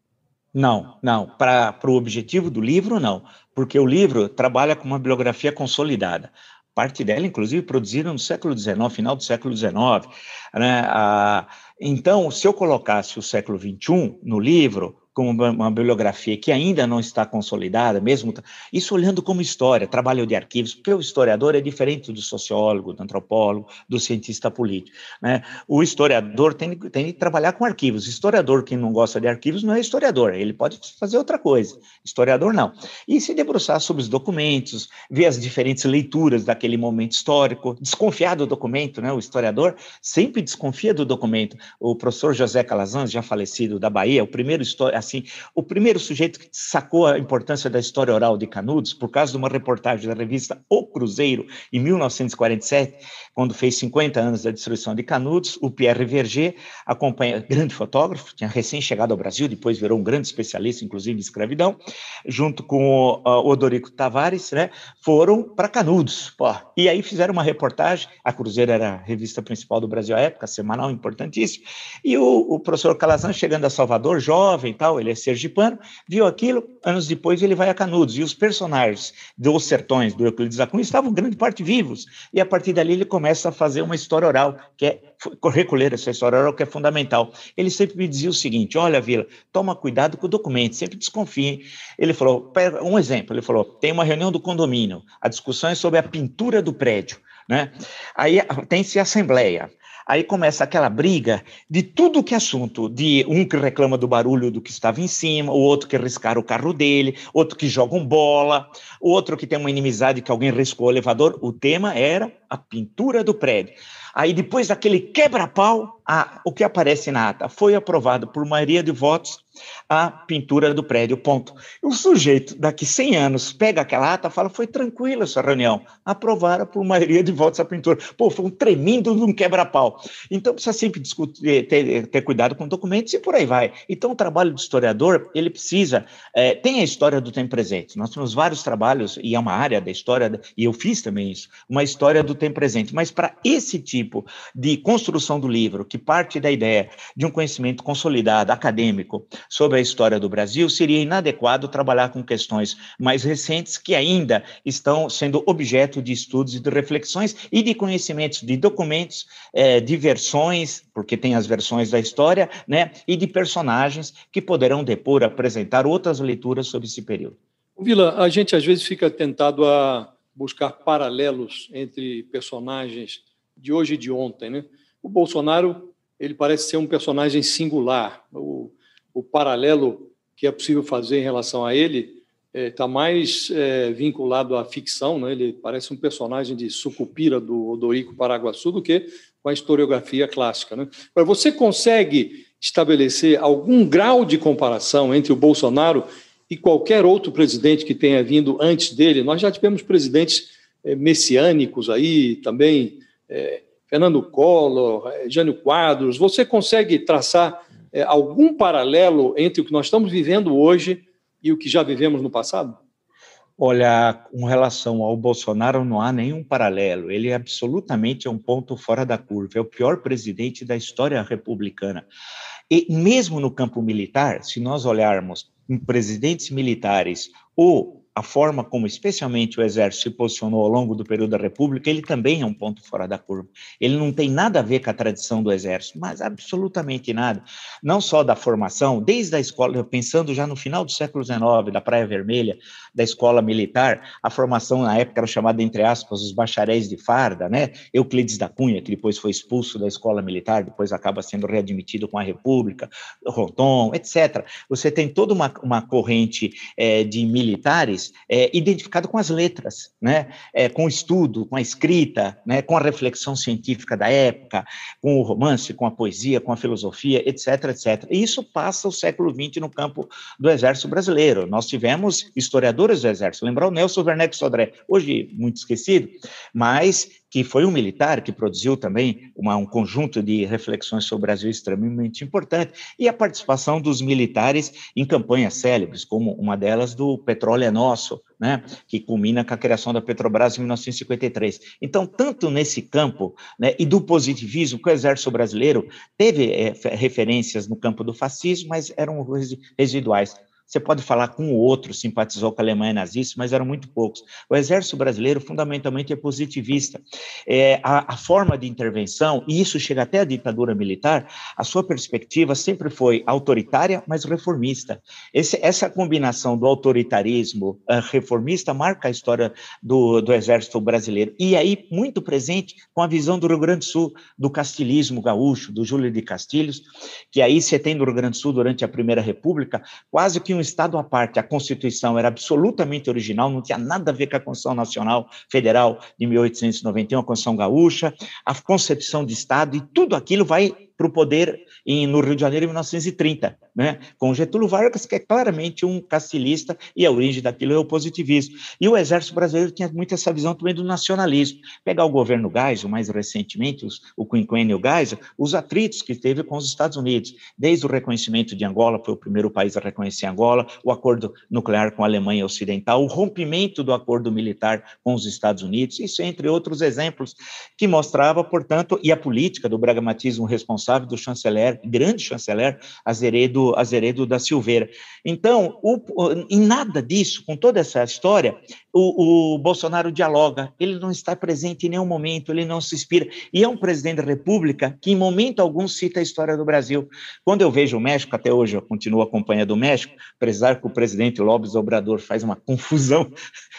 Não, não. Para o objetivo do livro, não. Porque o livro trabalha com uma bibliografia consolidada. Parte dela, inclusive, produzida no século dezenove, final do século dezenove. Né? Ah, então, se eu colocasse o século vinte e um no livro, como uma, uma bibliografia que ainda não está consolidada, mesmo isso olhando como história, trabalho de arquivos, porque o historiador é diferente do sociólogo, do antropólogo, do cientista político, né? O historiador tem, tem que trabalhar com arquivos. O historiador que não gosta de arquivos não é historiador, ele pode fazer outra coisa, historiador não. E se debruçar sobre os documentos, ver as diferentes leituras daquele momento histórico, desconfiar do documento, né? O historiador sempre desconfia do documento. O professor José Calazans, já falecido, da Bahia, o primeiro historiador, assim. O primeiro sujeito que sacou a importância da história oral de Canudos, por causa de uma reportagem da revista O Cruzeiro, em mil novecentos e quarenta e sete, quando fez cinquenta anos da destruição de Canudos, o Pierre Verger, acompanha, grande fotógrafo, tinha recém-chegado ao Brasil, depois virou um grande especialista, inclusive em escravidão, junto com o, o Odorico Tavares, né, foram para Canudos. Pô, e aí fizeram uma reportagem, a Cruzeiro era a revista principal do Brasil à época, semanal, importantíssimo, e o, o professor Calazans, chegando a Salvador, jovem e tal, ele é sergipano, viu aquilo, anos depois ele vai a Canudos, e os personagens dos Sertões, do Euclides da Cunha, estavam grande parte vivos, e a partir dali ele começa a fazer uma história oral, que é recolher essa história oral, que é fundamental. Ele sempre me dizia o seguinte: olha, Vila, toma cuidado com o documento, sempre desconfie. Ele falou, um exemplo, ele falou, tem uma reunião do condomínio, a discussão é sobre a pintura do prédio, né? Aí tem-se a assembleia, aí começa aquela briga de tudo que é assunto, de um que reclama do barulho do que estava em cima, o outro que riscaram o carro dele, outro que joga um bola, o outro que tem uma inimizade que alguém riscou o elevador, o tema era a pintura do prédio. Aí depois daquele quebra-pau, a, o que aparece na ata? Foi aprovado por maioria de votos a pintura do prédio, ponto. O sujeito daqui cem anos pega aquela ata e fala, foi tranquila essa reunião, aprovaram por maioria de votos a pintura. Pô, foi um tremendo de um quebra-pau. Então precisa sempre discutir, ter, ter cuidado com documentos e por aí vai. Então o trabalho do historiador, ele precisa, é, tem a história do tempo presente. Nós temos vários trabalhos, e é uma área da história, e eu fiz também isso, uma história do tempo presente, mas para esse tipo tipo de construção do livro, que parte da ideia de um conhecimento consolidado, acadêmico, sobre a história do Brasil, seria inadequado trabalhar com questões mais recentes que ainda estão sendo objeto de estudos e de reflexões e de conhecimentos de documentos, eh, de versões, porque tem as versões da história, né, e de personagens que poderão depor, apresentar outras leituras sobre esse período. Vila, a gente às vezes fica tentado a buscar paralelos entre personagens de hoje e de ontem, né? O Bolsonaro, ele parece ser um personagem singular. O, o paralelo que é possível fazer em relação a ele está é, mais é, vinculado à ficção, né? Ele parece um personagem de Sucupira, do Odorico Paraguaçu, do que com a historiografia clássica, né? Mas você consegue estabelecer algum grau de comparação entre o Bolsonaro e qualquer outro presidente que tenha vindo antes dele? Nós já tivemos presidentes é, messiânicos aí também, É, Fernando Collor, Jânio Quadros. Você consegue traçar é, algum paralelo entre o que nós estamos vivendo hoje e o que já vivemos no passado? Olha, com relação ao Bolsonaro, não há nenhum paralelo. Ele absolutamente é um ponto fora da curva. É o pior presidente da história republicana. E mesmo no campo militar, se nós olharmos em presidentes militares ou a forma como especialmente o Exército se posicionou ao longo do período da República, ele também é um ponto fora da curva. Ele não tem nada a ver com a tradição do Exército, mas absolutamente nada. Não só da formação, desde a escola, pensando já no final do século dezenove, da Praia Vermelha, da escola militar, a formação na época era chamada, entre aspas, os bacharéis de farda, né? Euclides da Cunha, que depois foi expulso da escola militar, depois acaba sendo readmitido com a República, Rondon, etcétera. Você tem toda uma, uma corrente é, de militares É, identificado com as letras, né? É, com o estudo, com a escrita, né? Com a reflexão científica da época, com o romance, com a poesia, com a filosofia, etc, etcétera. E isso passa o século vinte no campo do Exército Brasileiro. Nós tivemos historiadores do Exército, lembrar o Nelson Werneck Sodré, hoje muito esquecido, mas que foi um militar que produziu também uma, um conjunto de reflexões sobre o Brasil extremamente importante, e a participação dos militares em campanhas célebres, como uma delas do Petróleo é Nosso, né, que culmina com a criação da Petrobras em mil novecentos e cinquenta e três. Então, tanto nesse campo, né, e do positivismo, que o Exército Brasileiro teve é, referências no campo do fascismo, mas eram residuais. Você pode falar com o outro, simpatizou com a Alemanha nazista, mas eram muito poucos. O Exército Brasileiro, fundamentalmente, é positivista. É, a, a forma de intervenção, e isso chega até a ditadura militar, a sua perspectiva sempre foi autoritária, mas reformista. Esse, essa combinação do autoritarismo uh, reformista marca a história do, do Exército Brasileiro. E aí, muito presente com a visão do Rio Grande do Sul, do castilismo gaúcho, do Júlio de Castilhos, que aí você tem no Rio Grande do Sul, durante a Primeira República, quase que um Estado à parte. A Constituição era absolutamente original, não tinha nada a ver com a Constituição Nacional Federal de mil oitocentos e noventa e um, a Constituição Gaúcha, a concepção de Estado, e tudo aquilo vai para o poder em, no Rio de Janeiro em mil novecentos e trinta, né? Com Getúlio Vargas, que é claramente um castilhista, e a origem daquilo é o positivismo. E o Exército Brasileiro tinha muito essa visão também do nacionalismo. Pegar o governo Geisel, mais recentemente, os, o quinquênio Geisel, os atritos que teve com os Estados Unidos, desde o reconhecimento de Angola, foi o primeiro país a reconhecer Angola, o acordo nuclear com a Alemanha Ocidental, o rompimento do acordo militar com os Estados Unidos, isso entre outros exemplos, que mostrava, portanto, e a política do pragmatismo responsável do chanceler, grande chanceler, Azeredo, Azeredo da Silveira. Então, o, em nada disso, com toda essa história, o, o Bolsonaro dialoga, ele não está presente em nenhum momento, ele não se inspira, e é um presidente da República que em momento algum cita a história do Brasil. Quando eu vejo o México, até hoje eu continuo acompanhando o México, apesar que o presidente López Obrador faz uma confusão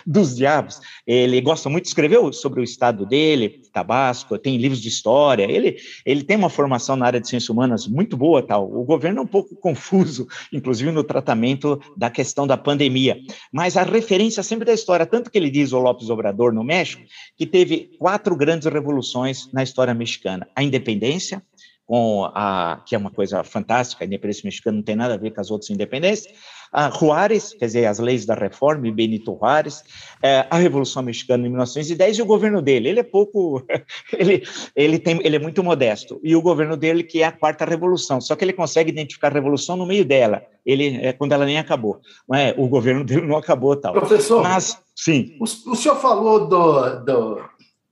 dos diabos, ele gosta muito, escreveu sobre o estado dele, Tabasco, tem livros de história, ele, ele tem uma formação na área de ciências humanas muito boa, tal. O governo é um pouco confuso, inclusive no tratamento da questão da pandemia, mas a referência sempre da história, tanto que ele diz, o López Obrador no México, que teve quatro grandes revoluções na história mexicana, a independência, com a, que é uma coisa fantástica, a independência mexicana não tem nada a ver com as outras independências, a Juárez, quer dizer, as leis da reforma, Benito Juárez, é, a Revolução Mexicana de mil novecentos e dez e o governo dele, ele é pouco, ele, ele, tem, ele é muito modesto, e o governo dele que é a quarta revolução, só que ele consegue identificar a revolução no meio dela, ele, é, quando ela nem acabou, não é? O governo dele não acabou tal. Professor, mas, sim. O, o senhor falou do, do,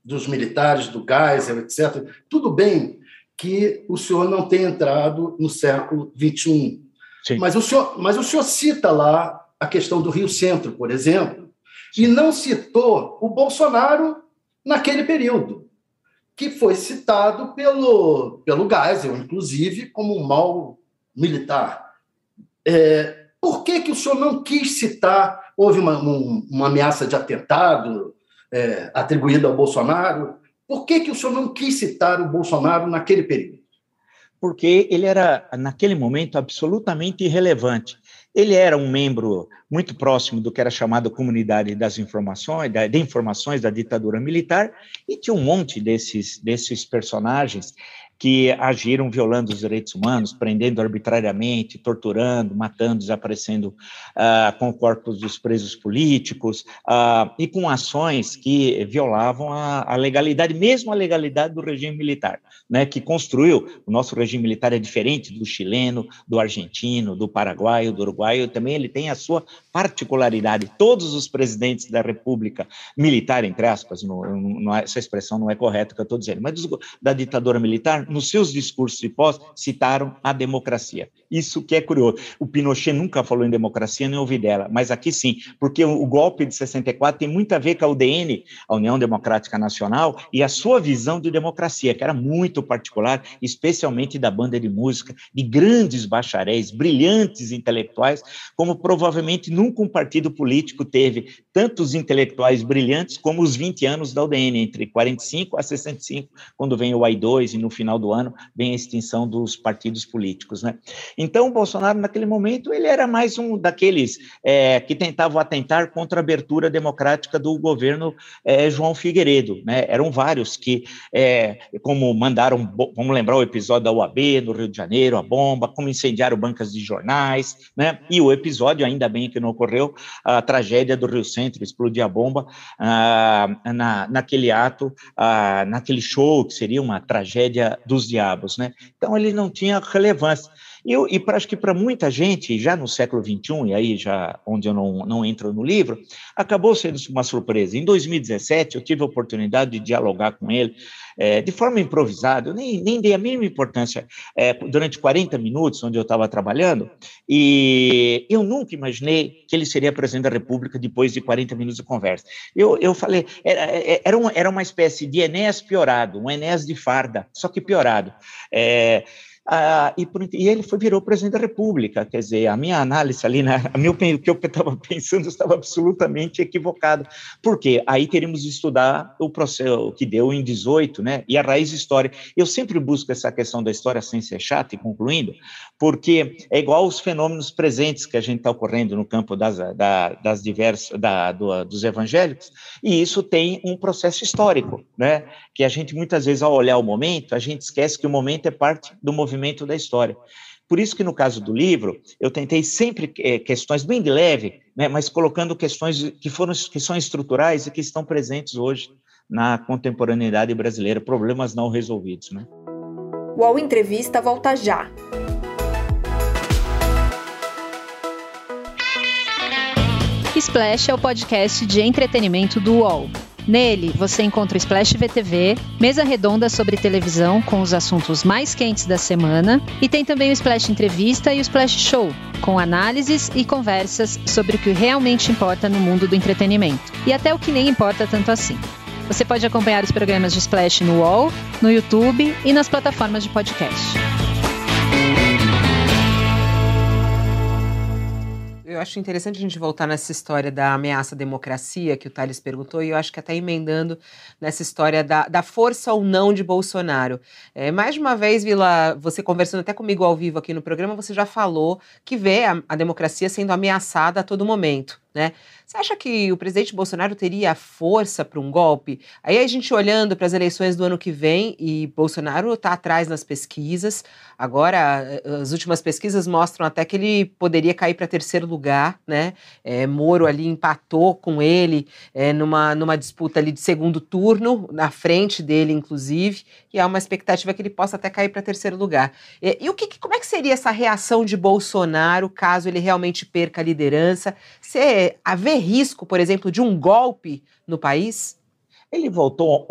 dos militares, do Geisel, etcétera, tudo bem, que o senhor não tem entrado no século vinte e um. Sim. Mas o senhor, mas o senhor cita lá a questão do Rio Centro, por exemplo, e não citou o Bolsonaro naquele período, que foi citado pelo, pelo Geisel, inclusive, como um mau militar. É, por que, que o senhor não quis citar? Houve uma, um, uma ameaça de atentado é, atribuída ao Bolsonaro. Por que, que o senhor não quis citar o Bolsonaro naquele período? Porque ele era, naquele momento, absolutamente irrelevante. Ele era um membro muito próximo do que era chamado comunidade das informações, da, de informações da ditadura militar, e tinha um monte desses, desses personagens que agiram violando os direitos humanos, prendendo arbitrariamente, torturando, matando, desaparecendo uh, com corpos dos presos políticos uh, e com ações que violavam a, a legalidade, mesmo a legalidade do regime militar, né, que construiu, o nosso regime militar é diferente do chileno, do argentino, do paraguaio, do uruguaio, também ele tem a sua particularidade. Todos os presidentes da República militar, entre aspas, no, no, essa expressão não é correta que eu estou dizendo, mas da ditadura militar, nos seus discursos de pós, citaram a democracia. Isso que é curioso. O Pinochet nunca falou em democracia, nem ouvi dela, mas aqui sim, porque o golpe de sessenta e quatro tem muito a ver com a U D N, a União Democrática Nacional, e a sua visão de democracia, que era muito particular, especialmente da banda de música, de grandes bacharéis, brilhantes intelectuais, como provavelmente nunca um partido político teve tantos intelectuais brilhantes como os vinte anos da U D N, entre quarenta e cinco a sessenta e cinco, quando vem o A I dois e no final do ano vem a extinção dos partidos políticos, né? Então, o Bolsonaro, naquele momento, ele era mais um daqueles é, que tentavam atentar contra a abertura democrática do governo é, João Figueiredo, né? Eram vários que, é, como mandaram, vamos lembrar o episódio da U A B no Rio de Janeiro, a bomba, como incendiaram bancas de jornais, né? E o episódio, ainda bem que não ocorreu, a tragédia do Rio Centro, explodir a bomba ah, na, naquele ato, ah, naquele show, que seria uma tragédia dos diabos, né? Então, ele não tinha relevância. Eu, e pra, acho que para muita gente, já no século vinte e um, e aí já onde eu não, não entro no livro, acabou sendo uma surpresa. Em dois mil e dezessete, eu tive a oportunidade de dialogar com ele é, de forma improvisada, eu nem, nem dei a mínima importância, é, durante quarenta minutos, onde eu estava trabalhando, e eu nunca imaginei que ele seria presidente da República depois de quarenta minutos de conversa. Eu, eu falei, era, era, uma, era uma espécie de Enéas piorado, um Enéas de farda, só que piorado. É, Ah, e, por, e ele foi, virou presidente da República. Quer dizer, a minha análise ali, né, a minha, o que eu estava pensando estava absolutamente equivocado, porque aí teríamos de estudar o processo que deu em dezoito, né, e a raiz histórica. Eu sempre busco essa questão da história sem ser chata, e concluindo, porque é igual aos fenômenos presentes que a gente está ocorrendo no campo das, da, das diversas, da, do, dos evangélicos, e isso tem um processo histórico, né, que a gente muitas vezes, ao olhar o momento, a gente esquece que o momento é parte do movimento movimento da história. Por isso que, no caso do livro, eu tentei sempre é, questões bem de leve, né, mas colocando questões que, foram, que são estruturais e que estão presentes hoje na contemporaneidade brasileira, problemas não resolvidos. Né? O UOL Entrevista volta já. Splash é o podcast de entretenimento do UOL. Nele, você encontra o Splash V T V, mesa redonda sobre televisão com os assuntos mais quentes da semana, e tem também o Splash Entrevista e o Splash Show, com análises e conversas sobre o que realmente importa no mundo do entretenimento, e até o que nem importa tanto assim. Você pode acompanhar os programas de Splash no UOL, no YouTube e nas plataformas de podcast. Eu acho interessante a gente voltar nessa história da ameaça à democracia que o Thales perguntou, e eu acho que até emendando nessa história da, da força ou não de Bolsonaro. É, mais de uma vez, Vila, você conversando até comigo ao vivo aqui no programa, você já falou que vê a, a democracia sendo ameaçada a todo momento, né? Você acha que o presidente Bolsonaro teria força para um golpe? Aí a gente olhando para as eleições do ano que vem, e Bolsonaro está atrás nas pesquisas. Agora, as últimas pesquisas mostram até que ele poderia cair para terceiro lugar, né? É, Moro ali empatou com ele é, numa, numa disputa ali de segundo turno, na frente dele, inclusive, e há uma expectativa que ele possa até cair para terceiro lugar. E, e o que, como é que seria essa reação de Bolsonaro caso ele realmente perca a liderança? Você haver risco, por exemplo, de um golpe no país? Ele voltou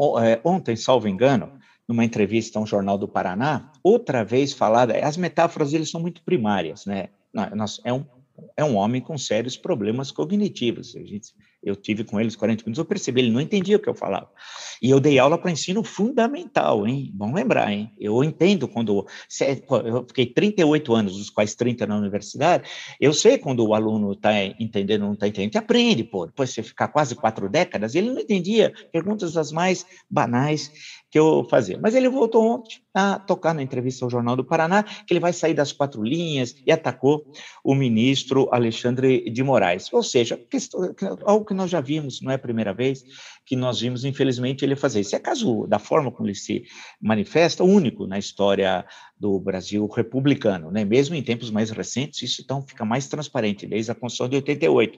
ontem, salvo engano, numa entrevista a um jornal do Paraná, outra vez falada, as metáforas deles são muito primárias, né? É um, é um homem com sérios problemas cognitivos. Eu tive com eles quarenta minutos, eu percebi, ele não entendia o que eu falava. E eu dei aula para ensino fundamental, hein? Bom lembrar, hein? Eu entendo quando... Eu fiquei trinta e oito anos, dos quais trinta na universidade, eu sei quando o aluno está entendendo ou não está entendendo, que aprende, pô. Depois você ficar quase quatro décadas, ele não entendia perguntas das mais banais que eu fazia. Mas ele voltou ontem a tocar na entrevista ao Jornal do Paraná, que ele vai sair das quatro linhas, e atacou o ministro Alexandre de Moraes. Ou seja, questão, algo que nós já vimos, não é a primeira vez que nós vimos, infelizmente, ele fazer. Isso é caso, da forma como ele se manifesta, único na história do Brasil republicano, né? Mesmo em tempos mais recentes, isso então fica mais transparente, desde a Constituição de oitenta e oito.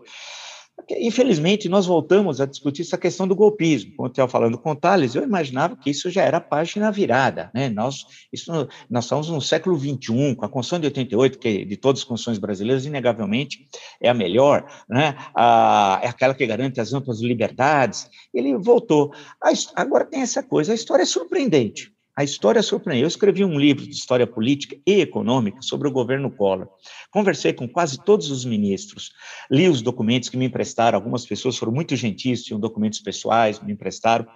Infelizmente, nós voltamos a discutir essa questão do golpismo. Quando eu estava falando com o Thales, eu imaginava que isso já era página virada, né? Nós, isso, nós estamos no século vinte e um, com a Constituição de oitenta e oito, que de todas as constituições brasileiras, inegavelmente, é a melhor, né? Ah, é aquela que garante as amplas liberdades. Ele voltou. Agora tem essa coisa, a história é surpreendente. A história surpreendeu. Eu escrevi um livro de história política e econômica sobre o governo Collor. Conversei com quase todos os ministros, li os documentos que me emprestaram, algumas pessoas foram muito gentis, tinham documentos pessoais, me emprestaram.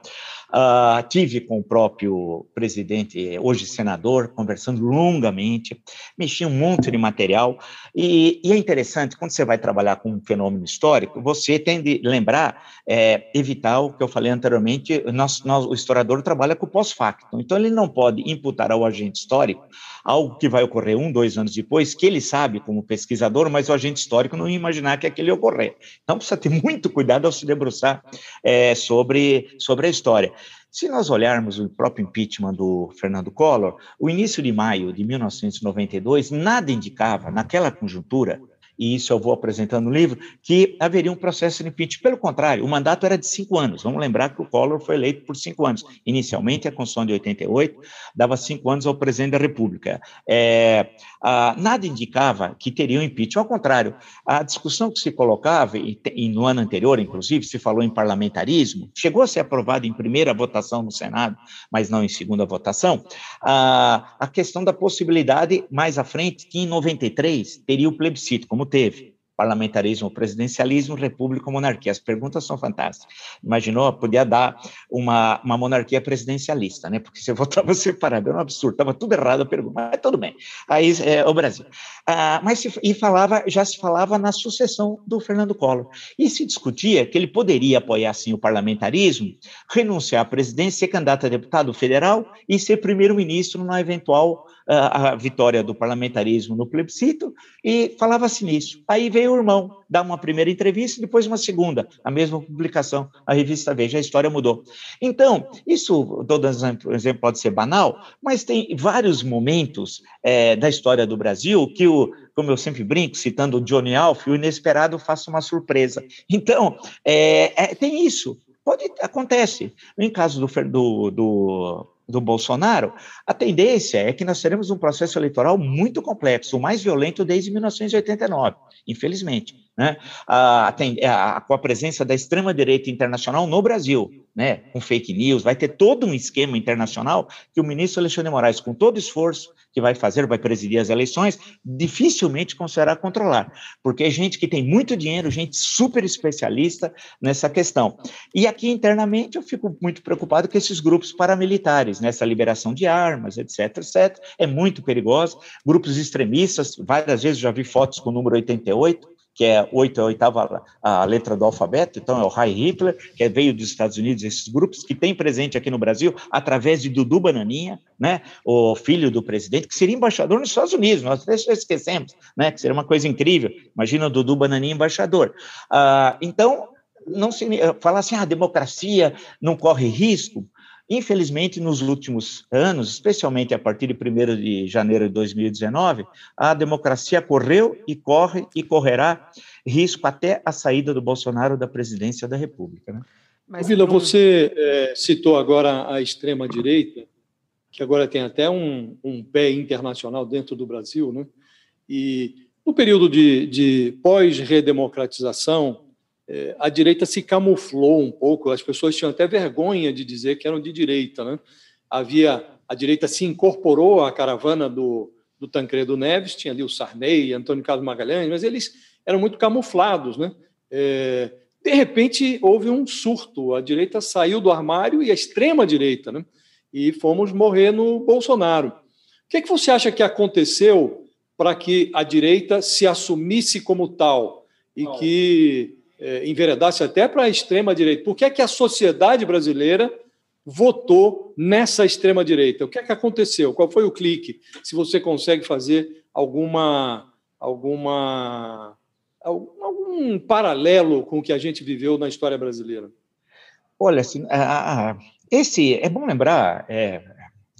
Uh, tive com o próprio presidente, hoje senador, conversando longamente, mexi um monte de material, e, e é interessante, quando você vai trabalhar com um fenômeno histórico, você tem de lembrar, é, evitar o que eu falei anteriormente, nós, nós, o historiador trabalha com o pós-facto, então ele não pode imputar ao agente histórico algo que vai ocorrer um, dois anos depois, que ele sabe como pesquisador, mas o agente histórico não ia imaginar que aquele ia ocorrer. Então precisa ter muito cuidado ao se debruçar é, sobre, sobre a história. Se nós olharmos o próprio impeachment do Fernando Collor, o início de maio de mil novecentos e noventa e dois, nada indicava, naquela conjuntura, e isso eu vou apresentando no livro, que haveria um processo de impeachment. Pelo contrário, o mandato era de cinco anos. Vamos lembrar que o Collor foi eleito por cinco anos. Inicialmente, a Constituição de oitenta e oito dava cinco anos ao presidente da República. É, a, nada indicava que teria um impeachment. Ao contrário, a discussão que se colocava, e, e no ano anterior, inclusive, se falou em parlamentarismo, chegou a ser aprovado em primeira votação no Senado, mas não em segunda votação, a, a questão da possibilidade, mais à frente, que em noventa e três teria o plebiscito, como teve. parlamentarismo, presidencialismo, república, monarquia. As perguntas são fantásticas. Imaginou, podia dar uma, uma monarquia presidencialista, né? Porque se eu votava separado, era um absurdo, estava tudo errado a pergunta, mas tudo bem. Aí é o Brasil. Ah, mas se, e falava, já se falava na sucessão do Fernando Collor. E se discutia que ele poderia apoiar, sim, o parlamentarismo, renunciar à presidência, ser candidato a deputado federal e ser primeiro-ministro na eventual a vitória do parlamentarismo no plebiscito, e falava-se nisso. Aí veio o irmão dar uma primeira entrevista e depois uma segunda, a mesma publicação, a revista Veja, a história mudou. Então, isso, todo exemplo pode ser banal, mas tem vários momentos é, da história do Brasil que, o, como eu sempre brinco, citando o Johnny Alf, o inesperado faça uma surpresa. Então, é, é, tem isso. Pode, acontece. Em caso do... do, do do Bolsonaro, a tendência é que nós teremos um processo eleitoral muito complexo, o mais violento desde mil novecentos e oitenta e nove, infelizmente, né? a, a, a, com a presença da extrema-direita internacional no Brasil, né? Com fake news, vai ter todo um esquema internacional que o ministro Alexandre Moraes, com todo esforço que vai fazer, vai presidir as eleições, dificilmente conseguirá controlar, porque é gente que tem muito dinheiro, gente super especialista nessa questão. E aqui internamente eu fico muito preocupado com esses grupos paramilitares, nessa liberação de armas, etc, etcétera. É muito perigoso, grupos extremistas, várias vezes já vi fotos com o número oitenta e oito, que é oito, a oitava a letra do alfabeto, então é o Heil Hitler, que veio dos Estados Unidos, esses grupos que tem presente aqui no Brasil, através de Dudu Bananinha, né, o filho do presidente, que seria embaixador nos Estados Unidos, nós até esquecemos, né, que seria uma coisa incrível, imagina o Dudu Bananinha embaixador. Ah, então, não se, falar assim, ah, a democracia não corre risco. Infelizmente, nos últimos anos, especialmente a partir de primeiro de janeiro de dois mil e dezenove, a democracia correu e corre e correrá risco até a saída do Bolsonaro da presidência da República, né? Mas, Vila, você é, citou agora a extrema-direita, que agora tem até um, um pé internacional dentro do Brasil, né? E no período de, de pós-redemocratização, a direita se camuflou um pouco, as pessoas tinham até vergonha de dizer que eram de direita, né? Havia, a direita se incorporou à caravana do, do Tancredo Neves, tinha ali o Sarney, Antônio Carlos Magalhães, mas eles eram muito camuflados, né? É, de repente, houve um surto, a direita saiu do armário e a extrema-direita, né? E fomos morrer no Bolsonaro. O que é que você acha que aconteceu para que a direita se assumisse como tal e Não. que... enveredasse até para a extrema-direita? Por que é que a sociedade brasileira votou nessa extrema-direita? O que é que aconteceu? Qual foi o clique? Se você consegue fazer alguma, alguma, algum paralelo com o que a gente viveu na história brasileira? Olha, assim, a, a, esse, é bom lembrar, é,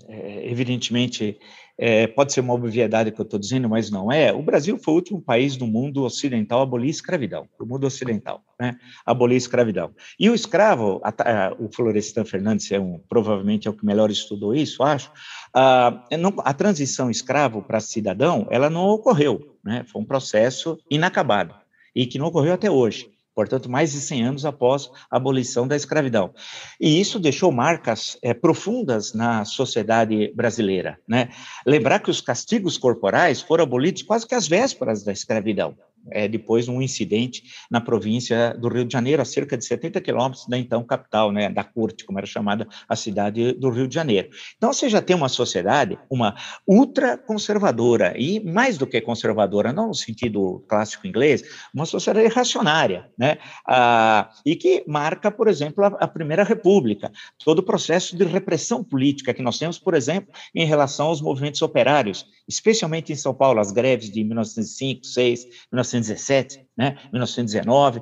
é, evidentemente... É, pode ser uma obviedade que eu estou dizendo, mas não é. O Brasil foi o último país do mundo ocidental a abolir a escravidão, do mundo ocidental, né? Abolir a escravidão. E o escravo, a, a, o Florestan Fernandes é um, provavelmente é o que melhor estudou isso, acho, a, não, a transição escravo para cidadão, ela não ocorreu, né? Foi um processo inacabado e que não ocorreu até hoje. Portanto, mais de cem anos após a abolição da escravidão. E isso deixou marcas é, profundas na sociedade brasileira, né? Lembrar que os castigos corporais foram abolidos quase que às vésperas da escravidão, é, depois de um incidente na província do Rio de Janeiro, a cerca de setenta quilômetros da então capital, né, da corte, como era chamada a cidade do Rio de Janeiro. Então, você já tem uma sociedade, uma ultraconservadora, e mais do que conservadora, não no sentido clássico inglês, uma sociedade reacionária, né? Ah, e que marca, por exemplo, a, a Primeira República, todo o processo de repressão política que nós temos, por exemplo, em relação aos movimentos operários, especialmente em São Paulo, as greves de mil novecentos e cinco, seis, mil novecentos e dezessete, né, mil novecentos e dezenove,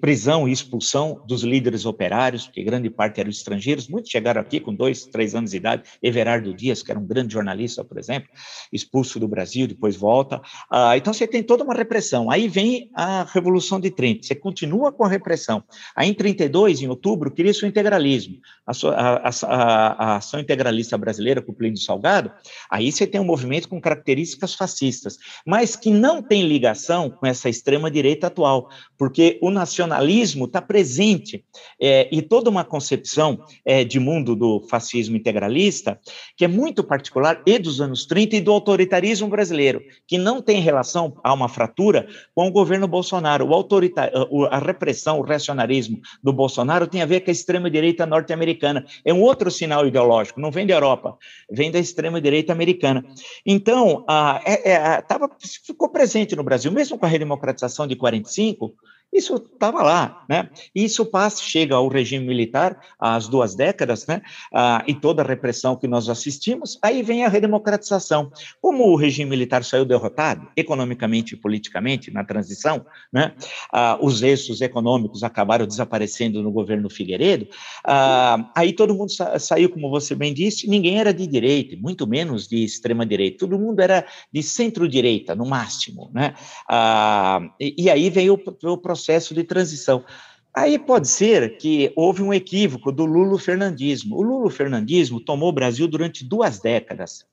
prisão e expulsão dos líderes operários, porque grande parte eram estrangeiros, muitos chegaram aqui com dois, três anos de idade, Everardo Dias, que era um grande jornalista, por exemplo, expulso do Brasil, depois volta. Ah, então, você tem toda uma repressão. Aí vem a Revolução de trinta, você continua com a repressão. Aí, em trinta e dois, em outubro, cria-se o integralismo, a, so, a, a, a, a ação integralista brasileira com o Plínio Salgado. Aí você tem um movimento com características fascistas, mas que não tem ligação com essa extrema-direita direita atual, porque o nacionalismo está presente é, e toda uma concepção é, de mundo do fascismo integralista, que é muito particular, e dos anos trinta, e do autoritarismo brasileiro, que não tem relação a uma fratura com o governo Bolsonaro. O autorita- a repressão, o reacionarismo do Bolsonaro tem a ver com a extrema-direita norte-americana. É um outro sinal ideológico, não vem da Europa, vem da extrema-direita americana. Então, a, a, a, tava, ficou presente no Brasil, mesmo com a redemocratização de quarenta e cinco, isso estava lá, né? Isso passa, chega ao regime militar, às duas décadas, né? Ah, e toda a repressão que nós assistimos, aí vem a redemocratização. Como o regime militar saiu derrotado, economicamente e politicamente, na transição, né? Ah, os eixos econômicos acabaram desaparecendo no governo Figueiredo, ah, aí todo mundo sa- saiu, como você bem disse, ninguém era de direita, muito menos de extrema-direita, todo mundo era de centro-direita, no máximo, né? Ah, e, e aí veio o, o processo processo de transição. Aí pode ser que houve um equívoco do lulofernandismo. O lulofernandismo tomou o Brasil durante duas décadas.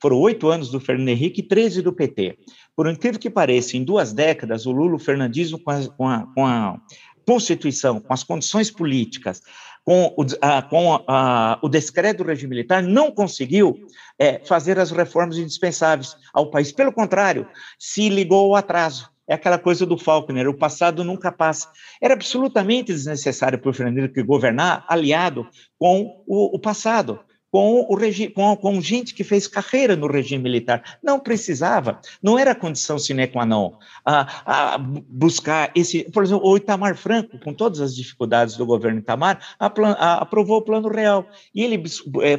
Foram oito anos do Fernando Henrique e treze do P T. Por incrível que pareça, em duas décadas, o lulofernandismo com a, com a, com a Constituição, com as condições políticas, com o, a, com a, o descrédito do regime militar, não conseguiu é, fazer as reformas indispensáveis ao país. Pelo contrário, se ligou ao atraso. É aquela coisa do Faulkner, o passado nunca passa. Era absolutamente desnecessário para o Fernando Henrique governar aliado com o, o passado, com, o regi- com, com gente que fez carreira no regime militar. Não precisava, não era condição sine qua non ah, ah, buscar esse... Por exemplo, o Itamar Franco, com todas as dificuldades do governo Itamar, aplan- a, aprovou o Plano Real. E ele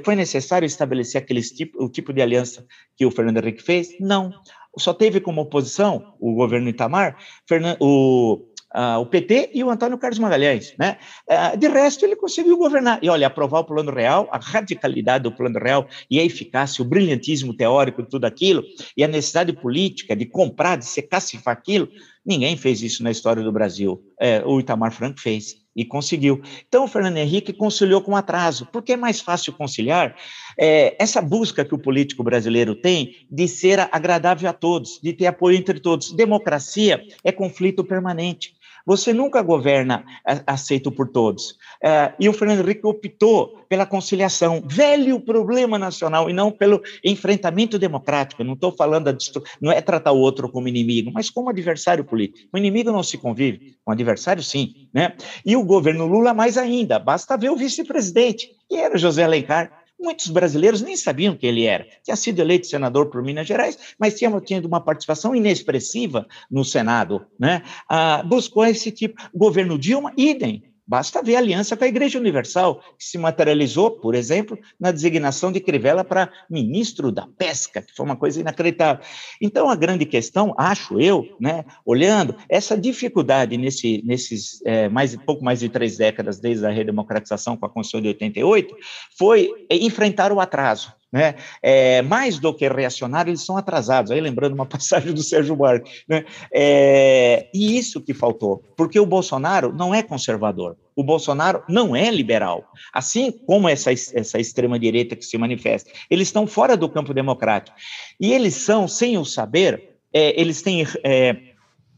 foi necessário estabelecer aqueles tipo, o tipo de aliança que o Fernando Henrique fez? Não. Só teve como oposição o governo Itamar, Fernan- o, uh, o P T e o Antônio Carlos Magalhães, né? Uh, de resto, ele conseguiu governar. E, olha, aprovar o Plano Real, a radicalidade do Plano Real e a eficácia, o brilhantismo teórico de tudo aquilo, e a necessidade política de comprar, de se cacifar aquilo, ninguém fez isso na história do Brasil. É, o Itamar Franco fez. E conseguiu. Então, o Fernando Henrique conciliou com atraso, porque é mais fácil conciliar é, essa busca que o político brasileiro tem de ser agradável a todos, de ter apoio entre todos. Democracia é conflito permanente. Você nunca governa aceito por todos. É, e o Fernando Henrique optou pela conciliação, velho problema nacional, e não pelo enfrentamento democrático. Eu não estou falando, a destru... não é tratar o outro como inimigo, mas como adversário político. O inimigo não se convive, com adversário sim, né? E o governo Lula mais ainda, basta ver o vice-presidente, que era José Alencar. Muitos brasileiros nem sabiam quem ele era. Tinha sido eleito senador por Minas Gerais, mas tinha tido uma participação inexpressiva no Senado, né? Ah, buscou esse tipo. Governo Dilma, idem. Basta ver a aliança com a Igreja Universal, que se materializou, por exemplo, na designação de Crivella para ministro da Pesca, que foi uma coisa inacreditável. Então, a grande questão, acho eu, né, olhando, essa dificuldade nesse, nesses é, mais, pouco mais de três décadas desde a redemocratização com a Constituição de oitenta e oito, foi enfrentar o atraso. Né? É, mais do que reacionário, eles são atrasados, aí lembrando uma passagem do Sérgio Buarque, né? É, e isso que faltou, porque o Bolsonaro não é conservador, o Bolsonaro não é liberal, assim como essa, essa extrema-direita que se manifesta, eles estão fora do campo democrático, e eles são, sem o saber, é, eles têm... É,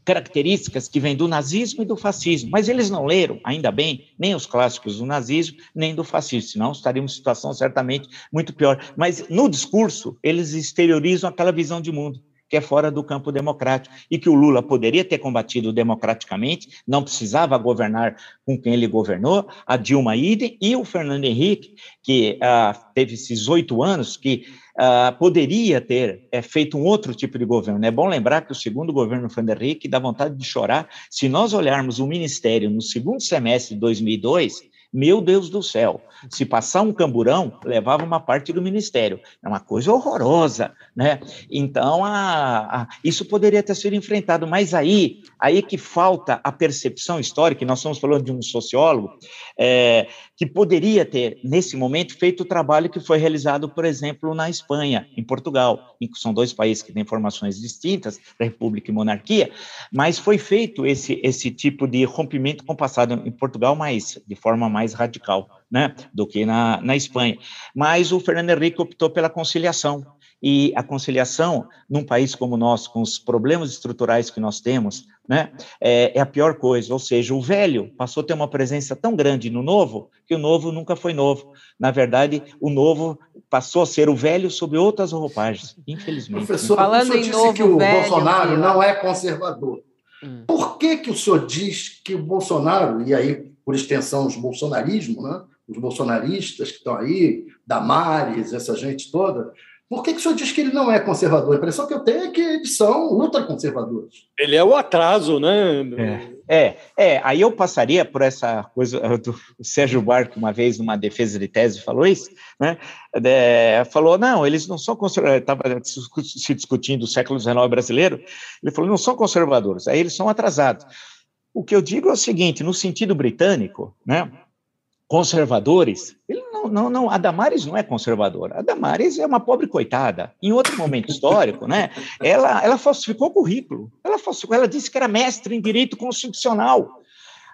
características que vêm do nazismo e do fascismo, mas eles não leram, ainda bem, nem os clássicos do nazismo, nem do fascismo, senão estaríamos em situação certamente muito pior. Mas no discurso, eles exteriorizam aquela visão de mundo, que é fora do campo democrático, e que o Lula poderia ter combatido democraticamente, não precisava governar com quem ele governou, a Dilma idem, e o Fernando Henrique, que ah, teve esses oito anos, que ah, poderia ter é, feito um outro tipo de governo. É bom lembrar que o segundo governo Fernando Henrique dá vontade de chorar. Se nós olharmos o Ministério no segundo semestre de dois mil e dois... Meu Deus do céu, se passar um camburão, levava uma parte do ministério. É uma coisa horrorosa, né? Então, a, a, isso poderia ter sido enfrentado, mas aí, aí que falta a percepção histórica, e nós estamos falando de um sociólogo, é, que poderia ter, nesse momento, feito o trabalho que foi realizado, por exemplo, na Espanha, em Portugal, em que são dois países que têm formações distintas, república e monarquia, mas foi feito esse, esse tipo de rompimento com o passado em Portugal, mas de forma mais radical, né, do que na, na Espanha. Mas o Fernando Henrique optou pela conciliação E a conciliação, num país como o nosso, com os problemas estruturais que nós temos, né, é, é a pior coisa. Ou seja, o velho passou a ter uma presença tão grande no novo que o novo nunca foi novo. Na verdade, o novo passou a ser o velho sob outras roupagens, infelizmente. Professor, né? O senhor disse novo, que o velho, Bolsonaro velho. não é conservador. Hum. Por que, que o senhor diz que o Bolsonaro, e aí, por extensão, os bolsonarismo, né, os bolsonaristas que estão aí, Damares, essa gente toda... Por que, que o senhor diz que ele não é conservador? A impressão que eu tenho é que eles são ultraconservadores. Ele é o atraso, né? É, é, é. Aí eu passaria por essa coisa do Sérgio Barco, uma vez, numa defesa de tese, falou isso, né? É, falou, não, eles não são conservadores. Estava se discutindo o século dezenove brasileiro. Ele falou, não são conservadores, aí eles são atrasados. O que eu digo é o seguinte, no sentido britânico, né? Conservadores, ele não, não, não, a Damares não é conservadora, a Damares é uma pobre coitada, em outro momento histórico, né, ela, ela falsificou o currículo, ela, falsificou, ela disse que era mestre em direito constitucional,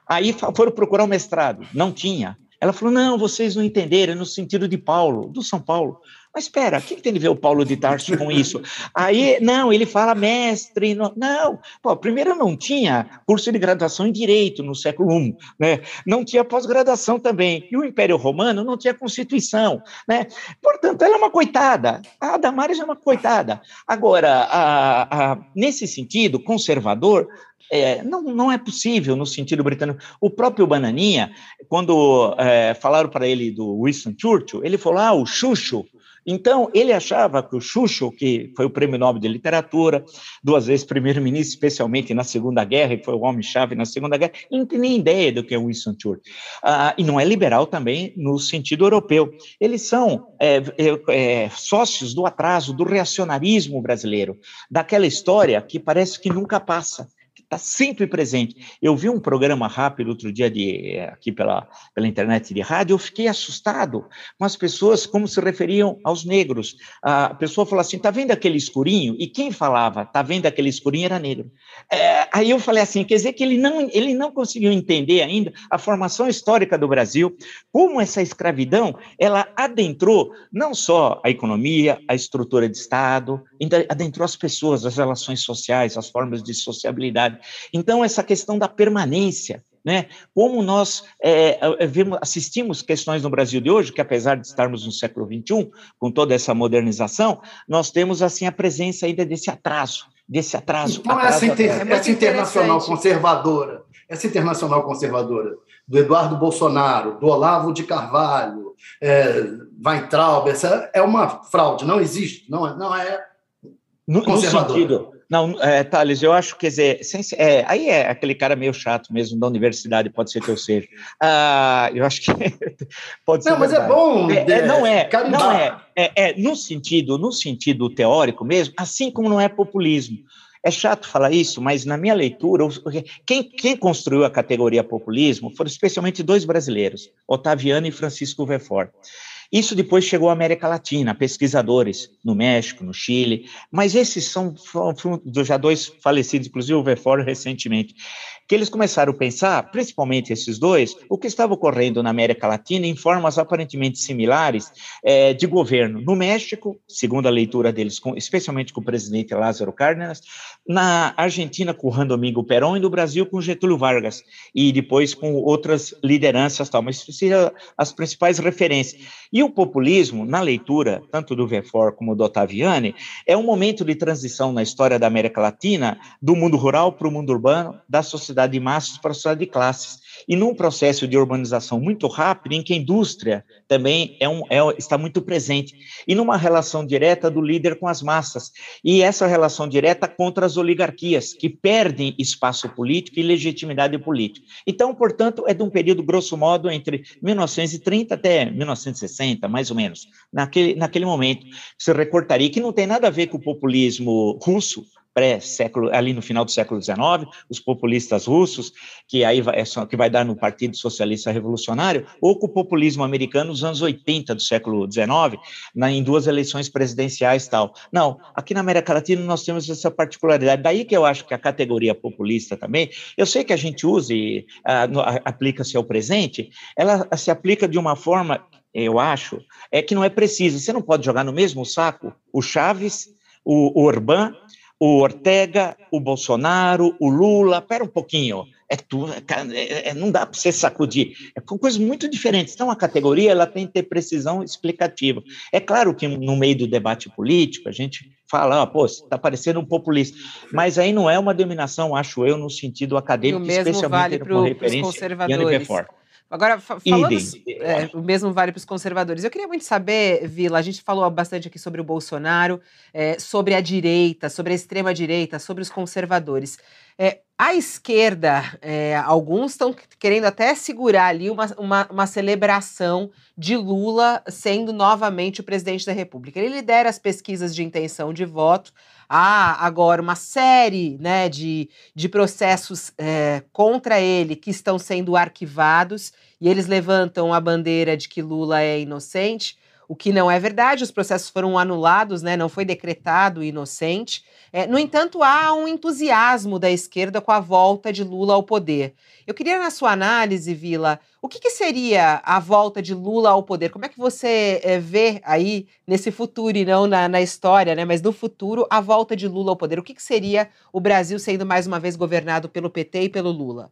aí foram procurar o mestrado, não tinha, ela falou, não, vocês não entenderam, no sentido de Paulo, do São Paulo, mas espera, o que tem a ver o Paulo de Tarso com isso? Aí, não, ele fala mestre, não, não. Pô, primeiro não tinha curso de graduação em Direito no século primeiro, né? Não tinha pós-graduação também, e o Império Romano não tinha Constituição, né? Portanto, ela é uma coitada, a Damares é uma coitada. Agora, a, a, nesse sentido, conservador, É, não, não é possível no sentido britânico. O próprio Bananinha, quando é, falaram para ele do Winston Churchill, ele falou, ah, o Xuxo. Então, ele achava que o Xuxo, que foi o prêmio Nobel de Literatura, duas vezes primeiro-ministro, especialmente na Segunda Guerra, que foi o homem-chave na Segunda Guerra, ele não tem nem ideia do que é o Winston Churchill. Ah, e não é liberal também no sentido europeu. Eles são é, é, sócios do atraso, do reacionarismo brasileiro, daquela história que parece que nunca passa. Está sempre presente. Eu vi um programa rápido outro dia de, aqui pela, pela internet de rádio, eu fiquei assustado com as pessoas, como se referiam aos negros. A pessoa falou assim, está vendo aquele escurinho? E quem falava, está vendo aquele escurinho, era negro. É, aí eu falei assim, quer dizer que ele não, ele não conseguiu entender ainda a formação histórica do Brasil, como essa escravidão, ela adentrou não só a economia, a estrutura de Estado, adentrou as pessoas, as relações sociais, as formas de sociabilidade. Então, essa questão da permanência, né? Como nós é, vemos, assistimos questões no Brasil de hoje, que apesar de estarmos no século vinte e um, com toda essa modernização, nós temos assim a presença ainda desse atraso, desse atraso. Então, atraso, essa, inter atraso. essa internacional conservadora, essa internacional conservadora do Eduardo Bolsonaro, do Olavo de Carvalho, é, Weintraub, essa é uma fraude, não existe, não é, não é conservadora. Não, é, Thales, eu acho, quer dizer, sem, é, aí é aquele cara meio chato mesmo da universidade, pode ser que eu seja. Ah, eu acho que pode ser. Não, verdade. Mas é bom. É, é, não é, carimbar. não é, é, é no sentido, no sentido teórico mesmo, assim como não é populismo. É chato falar isso, mas na minha leitura, quem, quem construiu a categoria populismo foram especialmente dois brasileiros, Otaviano e Francisco Verfort. Isso depois chegou à América Latina, pesquisadores no México, no Chile, mas esses são já dois falecidos, inclusive o Verfort recentemente, que eles começaram a pensar, principalmente esses dois, o que estava ocorrendo na América Latina em formas aparentemente similares é, de governo. No México, segundo a leitura deles, com, especialmente com o presidente Lázaro Cárdenas, na Argentina com Juan Domingo Perón e no Brasil com Getúlio Vargas, e depois com outras lideranças, tal, mas as principais referências. E E o populismo, na leitura, tanto do Verfort como do Ottaviani, é um momento de transição na história da América Latina, do mundo rural para o mundo urbano, da sociedade de massas para a sociedade de classes. E num processo de urbanização muito rápido, em que a indústria também é um, é, está muito presente. E numa relação direta do líder com as massas. E essa relação direta contra as oligarquias, que perdem espaço político e legitimidade política. Então, portanto, é de um período, grosso modo, entre mil novecentos e trinta até mil novecentos e sessenta, mais ou menos, naquele, naquele momento, se recortaria, que não tem nada a ver com o populismo russo, pré-século, ali no final do século dezenove, os populistas russos, que aí vai, que vai dar no Partido Socialista Revolucionário, ou com o populismo americano nos anos oitenta do século dezenove, na, em duas eleições presidenciais e tal. Não, aqui na América Latina nós temos essa particularidade, daí que eu acho que a categoria populista também, eu sei que a gente usa e aplica-se ao presente, ela se aplica de uma forma eu acho, é que não é preciso. Você não pode jogar no mesmo saco o Chaves, o, o Orbán, o Ortega, o Bolsonaro, o Lula. Pera um pouquinho. É tudo, é, é, não dá para você sacudir. São é coisas muito diferentes. Então, a categoria ela tem que ter precisão explicativa. É claro que no meio do debate político a gente fala, ah, pô, você está parecendo um populista. Mas aí não é uma dominação, acho eu, no sentido acadêmico, especialmente vale pro, como referência conservadores. Ian Befor. Agora, falando, é, o mesmo vale para os conservadores. Eu queria muito saber, Vila, a gente falou bastante aqui sobre o Bolsonaro, é, sobre a direita, sobre a extrema-direita, sobre os conservadores. É, a esquerda, é, alguns estão querendo até segurar ali uma, uma, uma celebração de Lula sendo novamente o presidente da República. Ele lidera as pesquisas de intenção de voto. Há agora uma série, né, de, de processos é, contra ele que estão sendo arquivados e eles levantam a bandeira de que Lula é inocente, o que não é verdade. Os processos foram anulados, né, não foi decretado inocente. É, no entanto, há um entusiasmo da esquerda com a volta de Lula ao poder. Eu queria, na sua análise, Vila, o que, que seria a volta de Lula ao poder? Como é que você é, vê aí, nesse futuro, e não na, na história, né, mas no futuro, a volta de Lula ao poder? O que, que seria o Brasil sendo, mais uma vez, governado pelo P T e pelo Lula?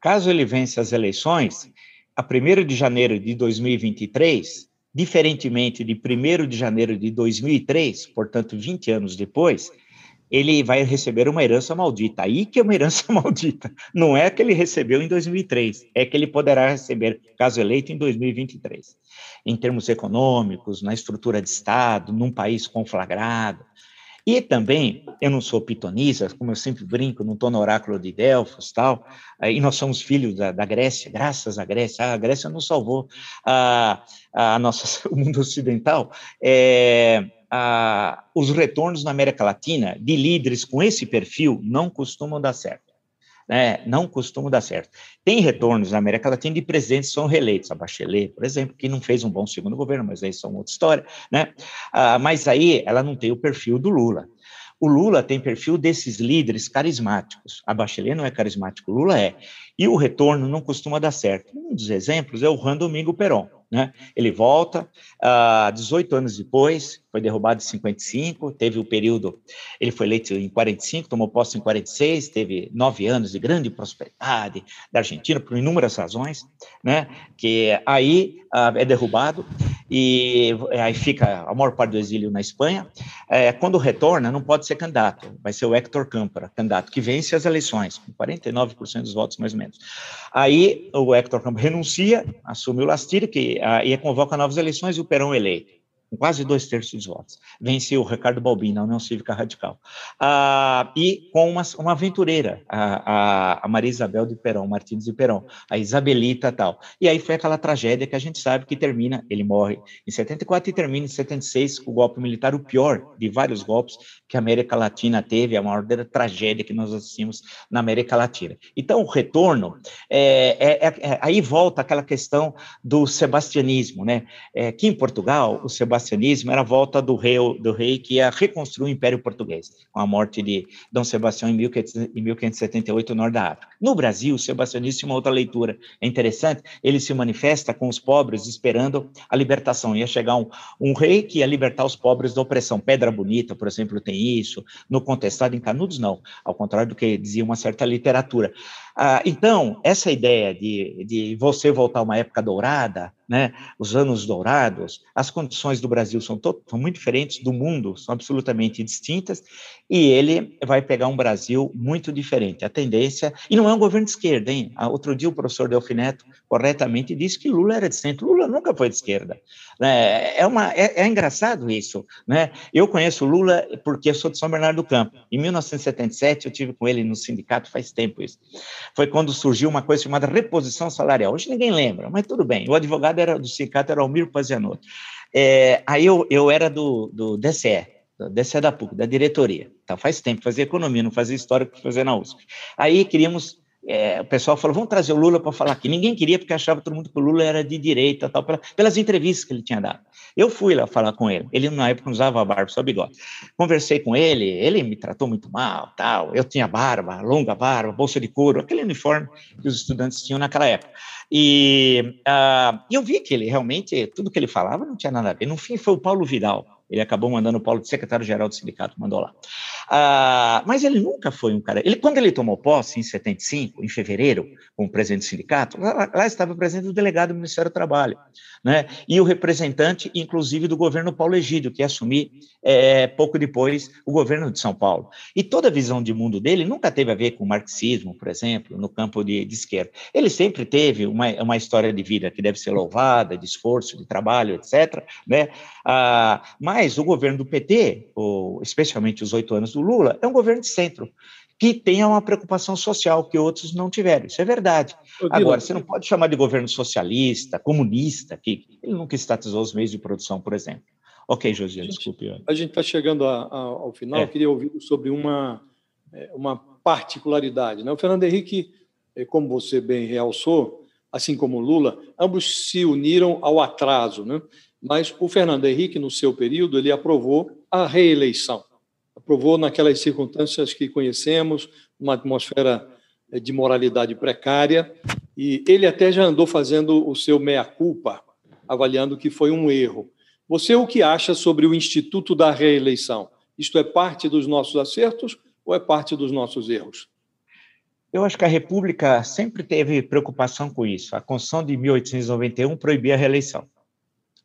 Caso ele vença as eleições, a primeiro de janeiro de dois mil e vinte e três... diferentemente de primeiro de janeiro de dois mil e três, portanto, vinte anos depois, ele vai receber uma herança maldita. Aí que é uma herança maldita. Não é que ele recebeu em dois mil e três, é que ele poderá receber, caso eleito, em dois mil e vinte e três. Em termos econômicos, na estrutura de Estado, num país conflagrado. E também, eu não sou pitonista, como eu sempre brinco, não estou no oráculo de Delfos e tal, e nós somos filhos da, da Grécia, graças à Grécia, a Grécia nos salvou a, a nossa, o mundo ocidental, é, a, os retornos na América Latina de líderes com esse perfil não costumam dar certo. Né? Não costumam dar certo. Tem retornos na América Latina de presidentes que são reeleitos, a Bachelet, por exemplo, que não fez um bom segundo governo, mas aí são outra história, né? Ah, mas aí ela não tem o perfil do Lula. O Lula tem perfil desses líderes carismáticos. A Bachelet não é carismático, o Lula é. E o retorno não costuma dar certo. Um dos exemplos é o Juan Domingo Perón, né? Ele volta, ah, dezoito anos depois, foi derrubado em cinquenta e cinco, teve o período, ele foi eleito em quarenta e cinco, tomou posse em quarenta e seis, teve nove anos de grande prosperidade da Argentina, por inúmeras razões, né? Que aí ah, é derrubado, e aí fica a maior parte do exílio na Espanha. É, quando retorna, não pode ser candidato, vai ser o Héctor Câmara, candidato que vence as eleições, com quarenta e nove por cento dos votos, mais ou menos. Aí o Héctor Câmara renuncia, assume o Lastiri, que aí convoca novas eleições e o Perón eleito, com quase dois terços dos votos. Venceu o Ricardo Balbín, na União Cívica Radical. Ah, e com uma, uma aventureira, a, a Maria Isabel de Perón, Martins de Perón, a Isabelita e tal. E aí foi aquela tragédia que a gente sabe que termina, ele morre em setenta e quatro e termina em setenta e seis com o golpe militar, o pior de vários golpes que a América Latina teve, a maior tragédia que nós assistimos na América Latina. Então, o retorno, é, é, é, aí volta aquela questão do sebastianismo, né? É, que em Portugal, o sebastianismo Sebastianismo era a volta do rei, do rei que ia reconstruir o Império Português, com a morte de Dom Sebastião em mil quinhentos e setenta e oito, no norte da África. No Brasil, o sebastianismo tinha uma outra leitura. É interessante, ele se manifesta com os pobres esperando a libertação. Ia chegar um, um rei que ia libertar os pobres da opressão. Pedra Bonita, por exemplo, tem isso. No Contestado, em Canudos, não. Ao contrário do que dizia uma certa literatura. Ah, então, essa ideia de, de você voltar a uma época dourada, né, os anos dourados, as condições do Brasil são, todo, são muito diferentes do mundo, são absolutamente distintas, e ele vai pegar um Brasil muito diferente. A tendência... E não é um governo de esquerda, hein? Outro dia o professor Delfim Neto corretamente disse que Lula era de centro. Lula nunca foi de esquerda. É, uma, é, é engraçado isso, né? Eu conheço Lula porque eu sou de São Bernardo do Campo. Em mil novecentos e setenta e sete, eu tive com ele no sindicato, faz tempo isso. Foi quando surgiu uma coisa chamada reposição salarial. Hoje ninguém lembra, mas tudo bem. O advogado era, do sindicato era o Almir Pazianotto. É, aí eu, eu era do, do D C E, do D C E da P U C, da diretoria. Então, faz tempo, fazia economia, não fazia história, fazia na U S P. Aí queríamos É, o pessoal falou, vamos trazer o Lula para falar aqui. Ninguém queria, porque achava todo mundo que o Lula era de direita, tal, pela, pelas entrevistas que ele tinha dado. Eu fui lá falar com ele. Ele, na época, não usava barba, só bigode. Conversei com ele, ele me tratou muito mal, tal. Eu tinha barba, longa barba, bolsa de couro, aquele uniforme que os estudantes tinham naquela época. E uh, eu vi que ele realmente, tudo que ele falava não tinha nada a ver. No fim, foi o Paulo Vidal. Ele acabou mandando o Paulo, secretário-geral do sindicato, mandou lá. Ah, mas ele nunca foi um cara... Ele, quando ele tomou posse, em setenta e cinco, em fevereiro, como presidente do sindicato, lá, lá estava presente o delegado do Ministério do Trabalho, né? E o representante, inclusive, do governo Paulo Egídio, que assumiu é, pouco depois o governo de São Paulo. E toda a visão de mundo dele nunca teve a ver com o marxismo, por exemplo, no campo de, de esquerda. Ele sempre teve uma, uma história de vida que deve ser louvada, de esforço, de trabalho, etcétera, né? Ah, mas Mas o governo do P T, ou especialmente os oito anos do Lula, é um governo de centro, que tem uma preocupação social que outros não tiveram. Isso é verdade. Agora, você não pode chamar de governo socialista, comunista, que ele nunca estatizou os meios de produção, por exemplo. Ok, Josias, desculpe. A gente está chegando a, a, ao final. É. Eu queria ouvir sobre uma, uma particularidade, né? O Fernando Henrique, como você bem realçou, assim como o Lula, ambos se uniram ao atraso, né? Mas o Fernando Henrique, no seu período, ele aprovou a reeleição. Aprovou naquelas circunstâncias que conhecemos, uma atmosfera de moralidade precária, e ele até já andou fazendo o seu mea-culpa, avaliando que foi um erro. Você o que acha sobre o Instituto da Reeleição? Isto é parte dos nossos acertos ou é parte dos nossos erros? Eu acho que a República sempre teve preocupação com isso. A Constituição de mil oitocentos e noventa e um proibia a reeleição.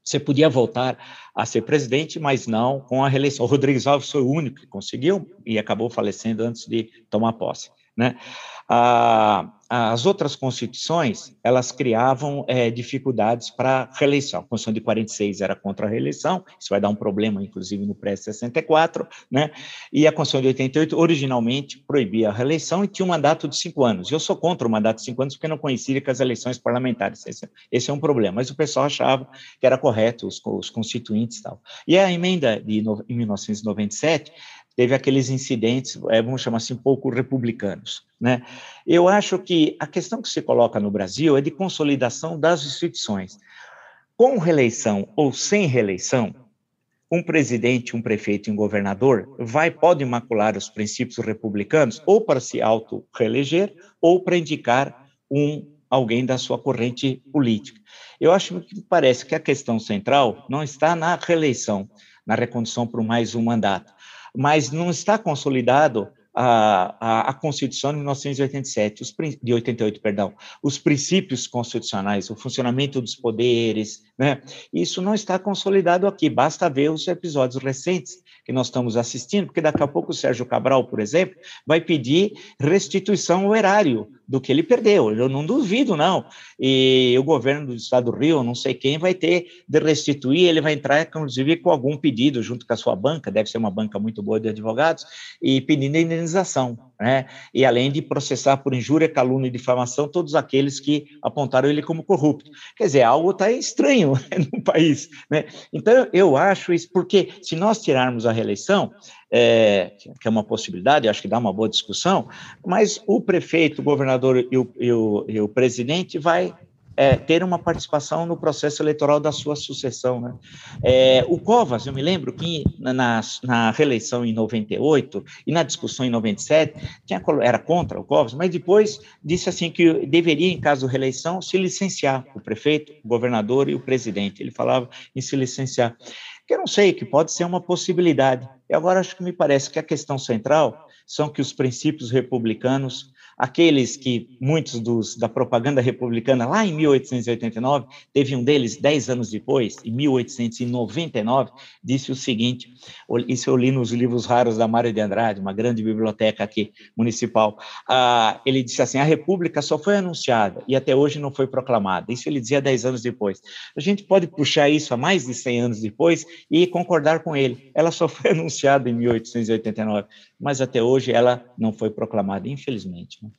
Você podia voltar a ser presidente, mas não com a reeleição. O Rodrigues Alves foi o único que conseguiu e acabou falecendo antes de tomar posse, né? Ah, as outras constituições, elas criavam é, dificuldades para a reeleição. A Constituição de quarenta e seis era contra a reeleição, isso vai dar um problema, inclusive, no pré-sessenta e quatro, né? E a Constituição de oitenta e oito, originalmente, proibia a reeleição e tinha um mandato de cinco anos. Eu sou contra o mandato de cinco anos porque não coincide com as eleições parlamentares. Esse, esse é um problema, mas o pessoal achava que era correto, os, os constituintes e tal. E a emenda de no, em mil novecentos e noventa e sete... teve aqueles incidentes, vamos chamar assim, pouco republicanos, né? Eu acho que a questão que se coloca no Brasil é de consolidação das instituições. Com reeleição ou sem reeleição, um presidente, um prefeito e um governador vai, pode macular os princípios republicanos ou para se auto-reeleger ou para indicar um, alguém da sua corrente política. Eu acho que parece que a questão central não está na reeleição, na recondução por mais um mandato, mas não está consolidado a, a, a Constituição de mil novecentos e oitenta e sete, os, de oitenta e oito, perdão, os princípios constitucionais, o funcionamento dos poderes, né? Isso não está consolidado aqui, basta ver os episódios recentes que nós estamos assistindo, porque daqui a pouco o Sérgio Cabral, por exemplo, vai pedir restituição ao erário do que ele perdeu, eu não duvido, não. E o governo do Estado do Rio, não sei quem, vai ter de restituir, ele vai entrar, inclusive, com algum pedido junto com a sua banca, deve ser uma banca muito boa de advogados, e pedindo indenização, né? E além de processar por injúria, calúnia e difamação todos aqueles que apontaram ele como corrupto. Quer dizer, algo está estranho no país, né? Então, eu acho isso, porque se nós tirarmos a reeleição, É, que é uma possibilidade, acho que dá uma boa discussão, mas o prefeito, o governador e o, e o, e o presidente vai é, ter uma participação no processo eleitoral da sua sucessão, né? É, o Covas, eu me lembro que na, na reeleição em noventa e oito e na discussão em noventa e sete, tinha, era contra o Covas, mas depois disse assim que deveria, em caso de reeleição, se licenciar o prefeito, o governador e o presidente. Ele falava em se licenciar. Eu não sei, que pode ser uma possibilidade. E agora acho que me parece que a questão central são que os princípios republicanos, aqueles que muitos dos, da propaganda republicana lá em mil oitocentos e oitenta e nove, teve um deles dez anos depois, em mil oitocentos e noventa e nove, disse o seguinte, isso eu li nos livros raros da Mário de Andrade, uma grande biblioteca aqui municipal, ah, ele disse assim, a República só foi anunciada e até hoje não foi proclamada, isso ele dizia dez anos depois. A gente pode puxar isso a mais de cem anos depois e concordar com ele, ela só foi anunciada em mil oitocentos e oitenta e nove, mas até hoje ela não foi proclamada, infelizmente, né?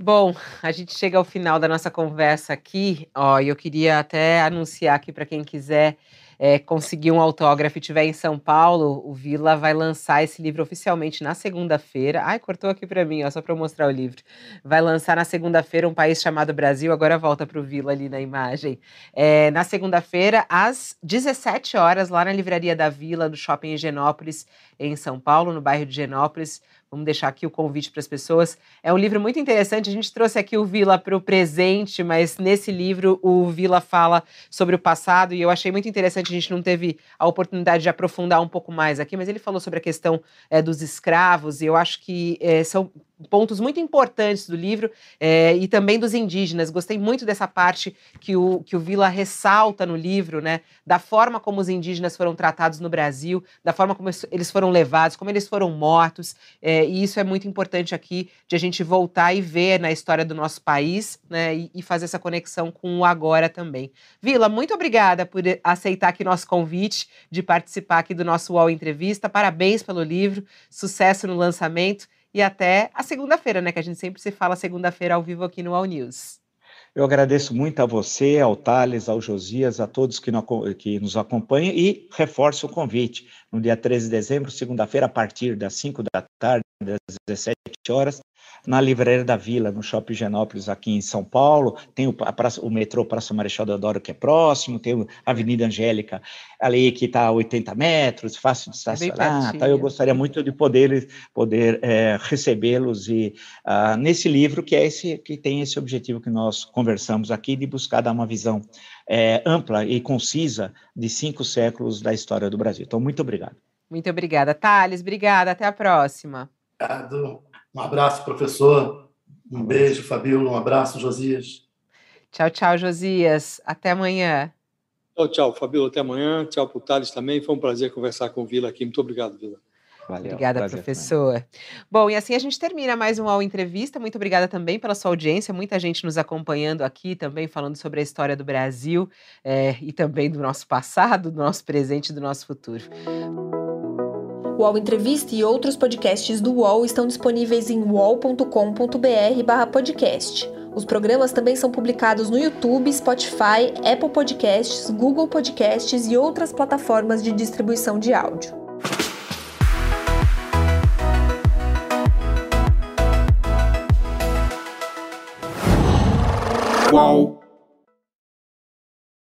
Bom, a gente chega ao final da nossa conversa aqui, ó, e eu queria até anunciar aqui para quem quiser é, conseguir um autógrafo e estiver em São Paulo, o Vila vai lançar esse livro oficialmente na segunda-feira. Ai, cortou aqui pra mim, ó, só pra eu mostrar o livro. Vai lançar na segunda-feira, Um País Chamado Brasil. Agora volta pro Vila ali na imagem. É, na segunda-feira, às dezessete horas, lá na Livraria da Vila, do Shopping Higienópolis, em São Paulo, no bairro de Higienópolis. Vamos deixar aqui o convite para as pessoas. É um livro muito interessante, a gente trouxe aqui o Vila para o presente, mas nesse livro o Vila fala sobre o passado e eu achei muito interessante, a gente não teve a oportunidade de aprofundar um pouco mais aqui, mas ele falou sobre a questão é, dos escravos e eu acho que é, são pontos muito importantes do livro é, e também dos indígenas. Gostei muito dessa parte que o, que o Vila ressalta no livro, né? Da forma como os indígenas foram tratados no Brasil, da forma como eles foram levados, como eles foram mortos. É, e isso é muito importante aqui, de a gente voltar e ver na história do nosso país, né? E, e fazer essa conexão com o agora também. Vila, muito obrigada por aceitar aqui nosso convite de participar aqui do nosso U O L Entrevista. Parabéns pelo livro, sucesso no lançamento. E até a segunda-feira, né? Que a gente sempre se fala segunda-feira ao vivo aqui no U O L News. Eu agradeço muito a você, ao Thales, ao Josias, a todos que, no, que nos acompanham e reforço o convite. No dia treze de dezembro, segunda-feira, a partir das cinco da tarde, das dezessete horas, na Livraria da Vila, no Shopping Higienópolis, aqui em São Paulo. Tem o, a praça, o metrô Praça Marechal Deodoro, que é próximo, tem a Avenida Angélica, ali que está a oitenta metros, fácil de estacionar. É tá? Eu gostaria muito de poder, poder é, recebê-los e ah, nesse livro, que, é esse, que tem esse objetivo que nós conversamos aqui, de buscar dar uma visão é, ampla e concisa de cinco séculos da história do Brasil. Então, muito obrigado. Muito obrigada, Thales. Obrigada. Até a próxima. Obrigado. Um abraço, professor. Um beijo, Fabíola. Um abraço, Josias. Tchau, tchau, Josias. Até amanhã. Tchau, tchau, Fabíola. Até amanhã. Tchau para o Thales também. Foi um prazer conversar com o Vila aqui. Muito obrigado, Vila. Valeu, obrigada, prazer, professor. Né? Bom, e assim a gente termina mais um U O L Entrevista. Muito obrigada também pela sua audiência. Muita gente nos acompanhando aqui também, falando sobre a história do Brasil é, e também do nosso passado, do nosso presente e do nosso futuro. O U O L Entrevista e outros podcasts do U O L estão disponíveis em u o l ponto com ponto b r barra podcast. Os programas também são publicados no YouTube, Spotify, Apple Podcasts, Google Podcasts e outras plataformas de distribuição de áudio. U O L